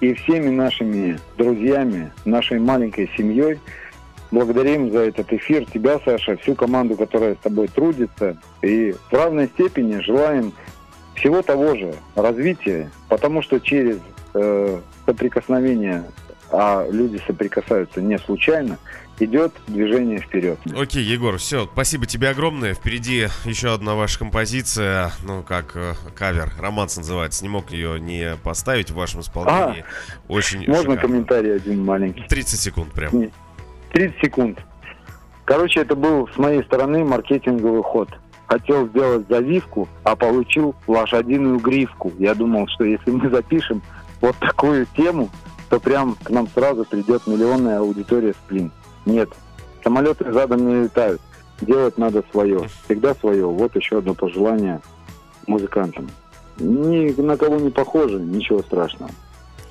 и всеми нашими друзьями, нашей маленькой семьей. Благодарим за этот эфир тебя, Саша, всю команду, которая с тобой трудится. И в равной степени желаем всего того же, развития, потому что через э, соприкосновение, а люди соприкасаются не случайно, идет движение вперед. Окей, Егор, все, спасибо тебе огромное. Впереди еще одна ваша композиция. Ну, как э, кавер, «Романс» называется. Не мог ее не поставить в вашем исполнении. А, очень можно шикарно. Комментарий один маленький? тридцать секунд прям. Нет, тридцать секунд. Короче, это был с моей стороны маркетинговый ход. Хотел сделать завивку, а получил лошадиную гривку. Я думал, что если мы запишем вот такую тему, то прям к нам сразу придет миллионная аудитория «Сплин». Нет, самолеты задом не летают. Делать надо свое, всегда свое. Вот еще одно пожелание музыкантам. Ни на кого не похоже, ничего страшного.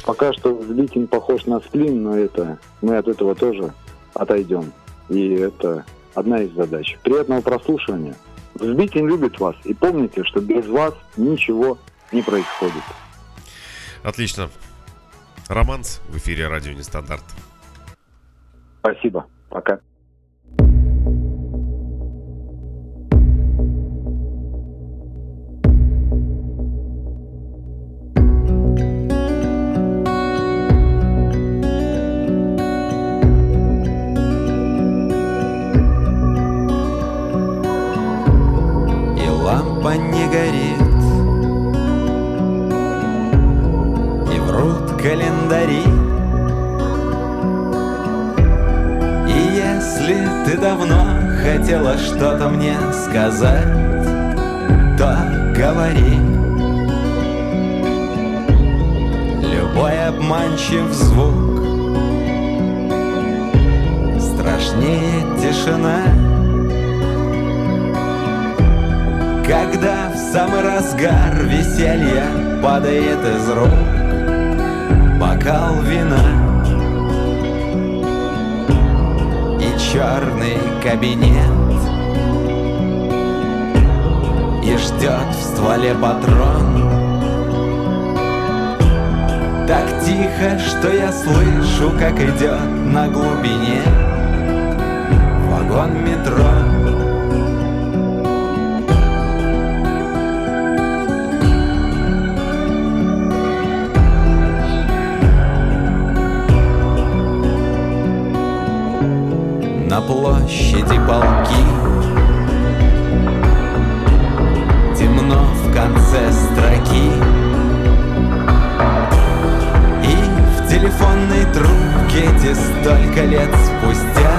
Пока что Взбитень похож на Сплин, но это мы от этого тоже отойдем. И это одна из задач. Приятного прослушивания. Взбитень любит вас. И помните, что без вас ничего не происходит. Отлично. «Романс» в эфире радио «Нестандарт». Спасибо. Пока. Что-то мне сказать, то говори. Любой обманчив звук страшнее тишина. Когда в самый разгар веселья падает из рук бокал вина и черный кабинет, и ждет в стволе патрон. Так тихо, что я слышу, как идет на глубине вагон метро. На площади полки в конце строки, и в телефонной трубке, где столько лет спустя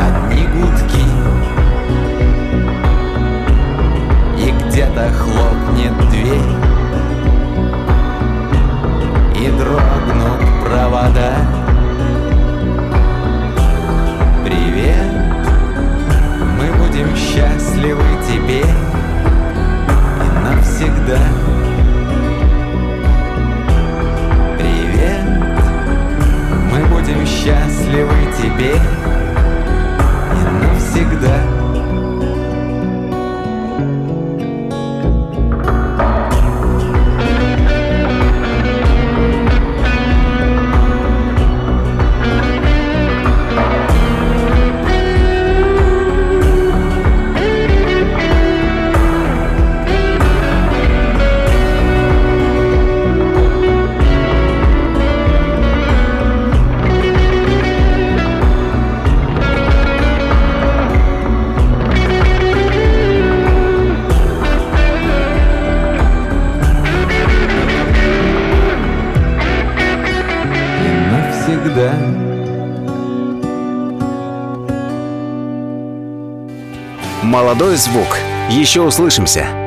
одни гудки, и где-то хлопнет дверь, и дрогнут провода. Привет, мы будем счастливы теперь навсегда. Привет, мы будем счастливы теперь и навсегда. Молодой звук. Еще услышимся.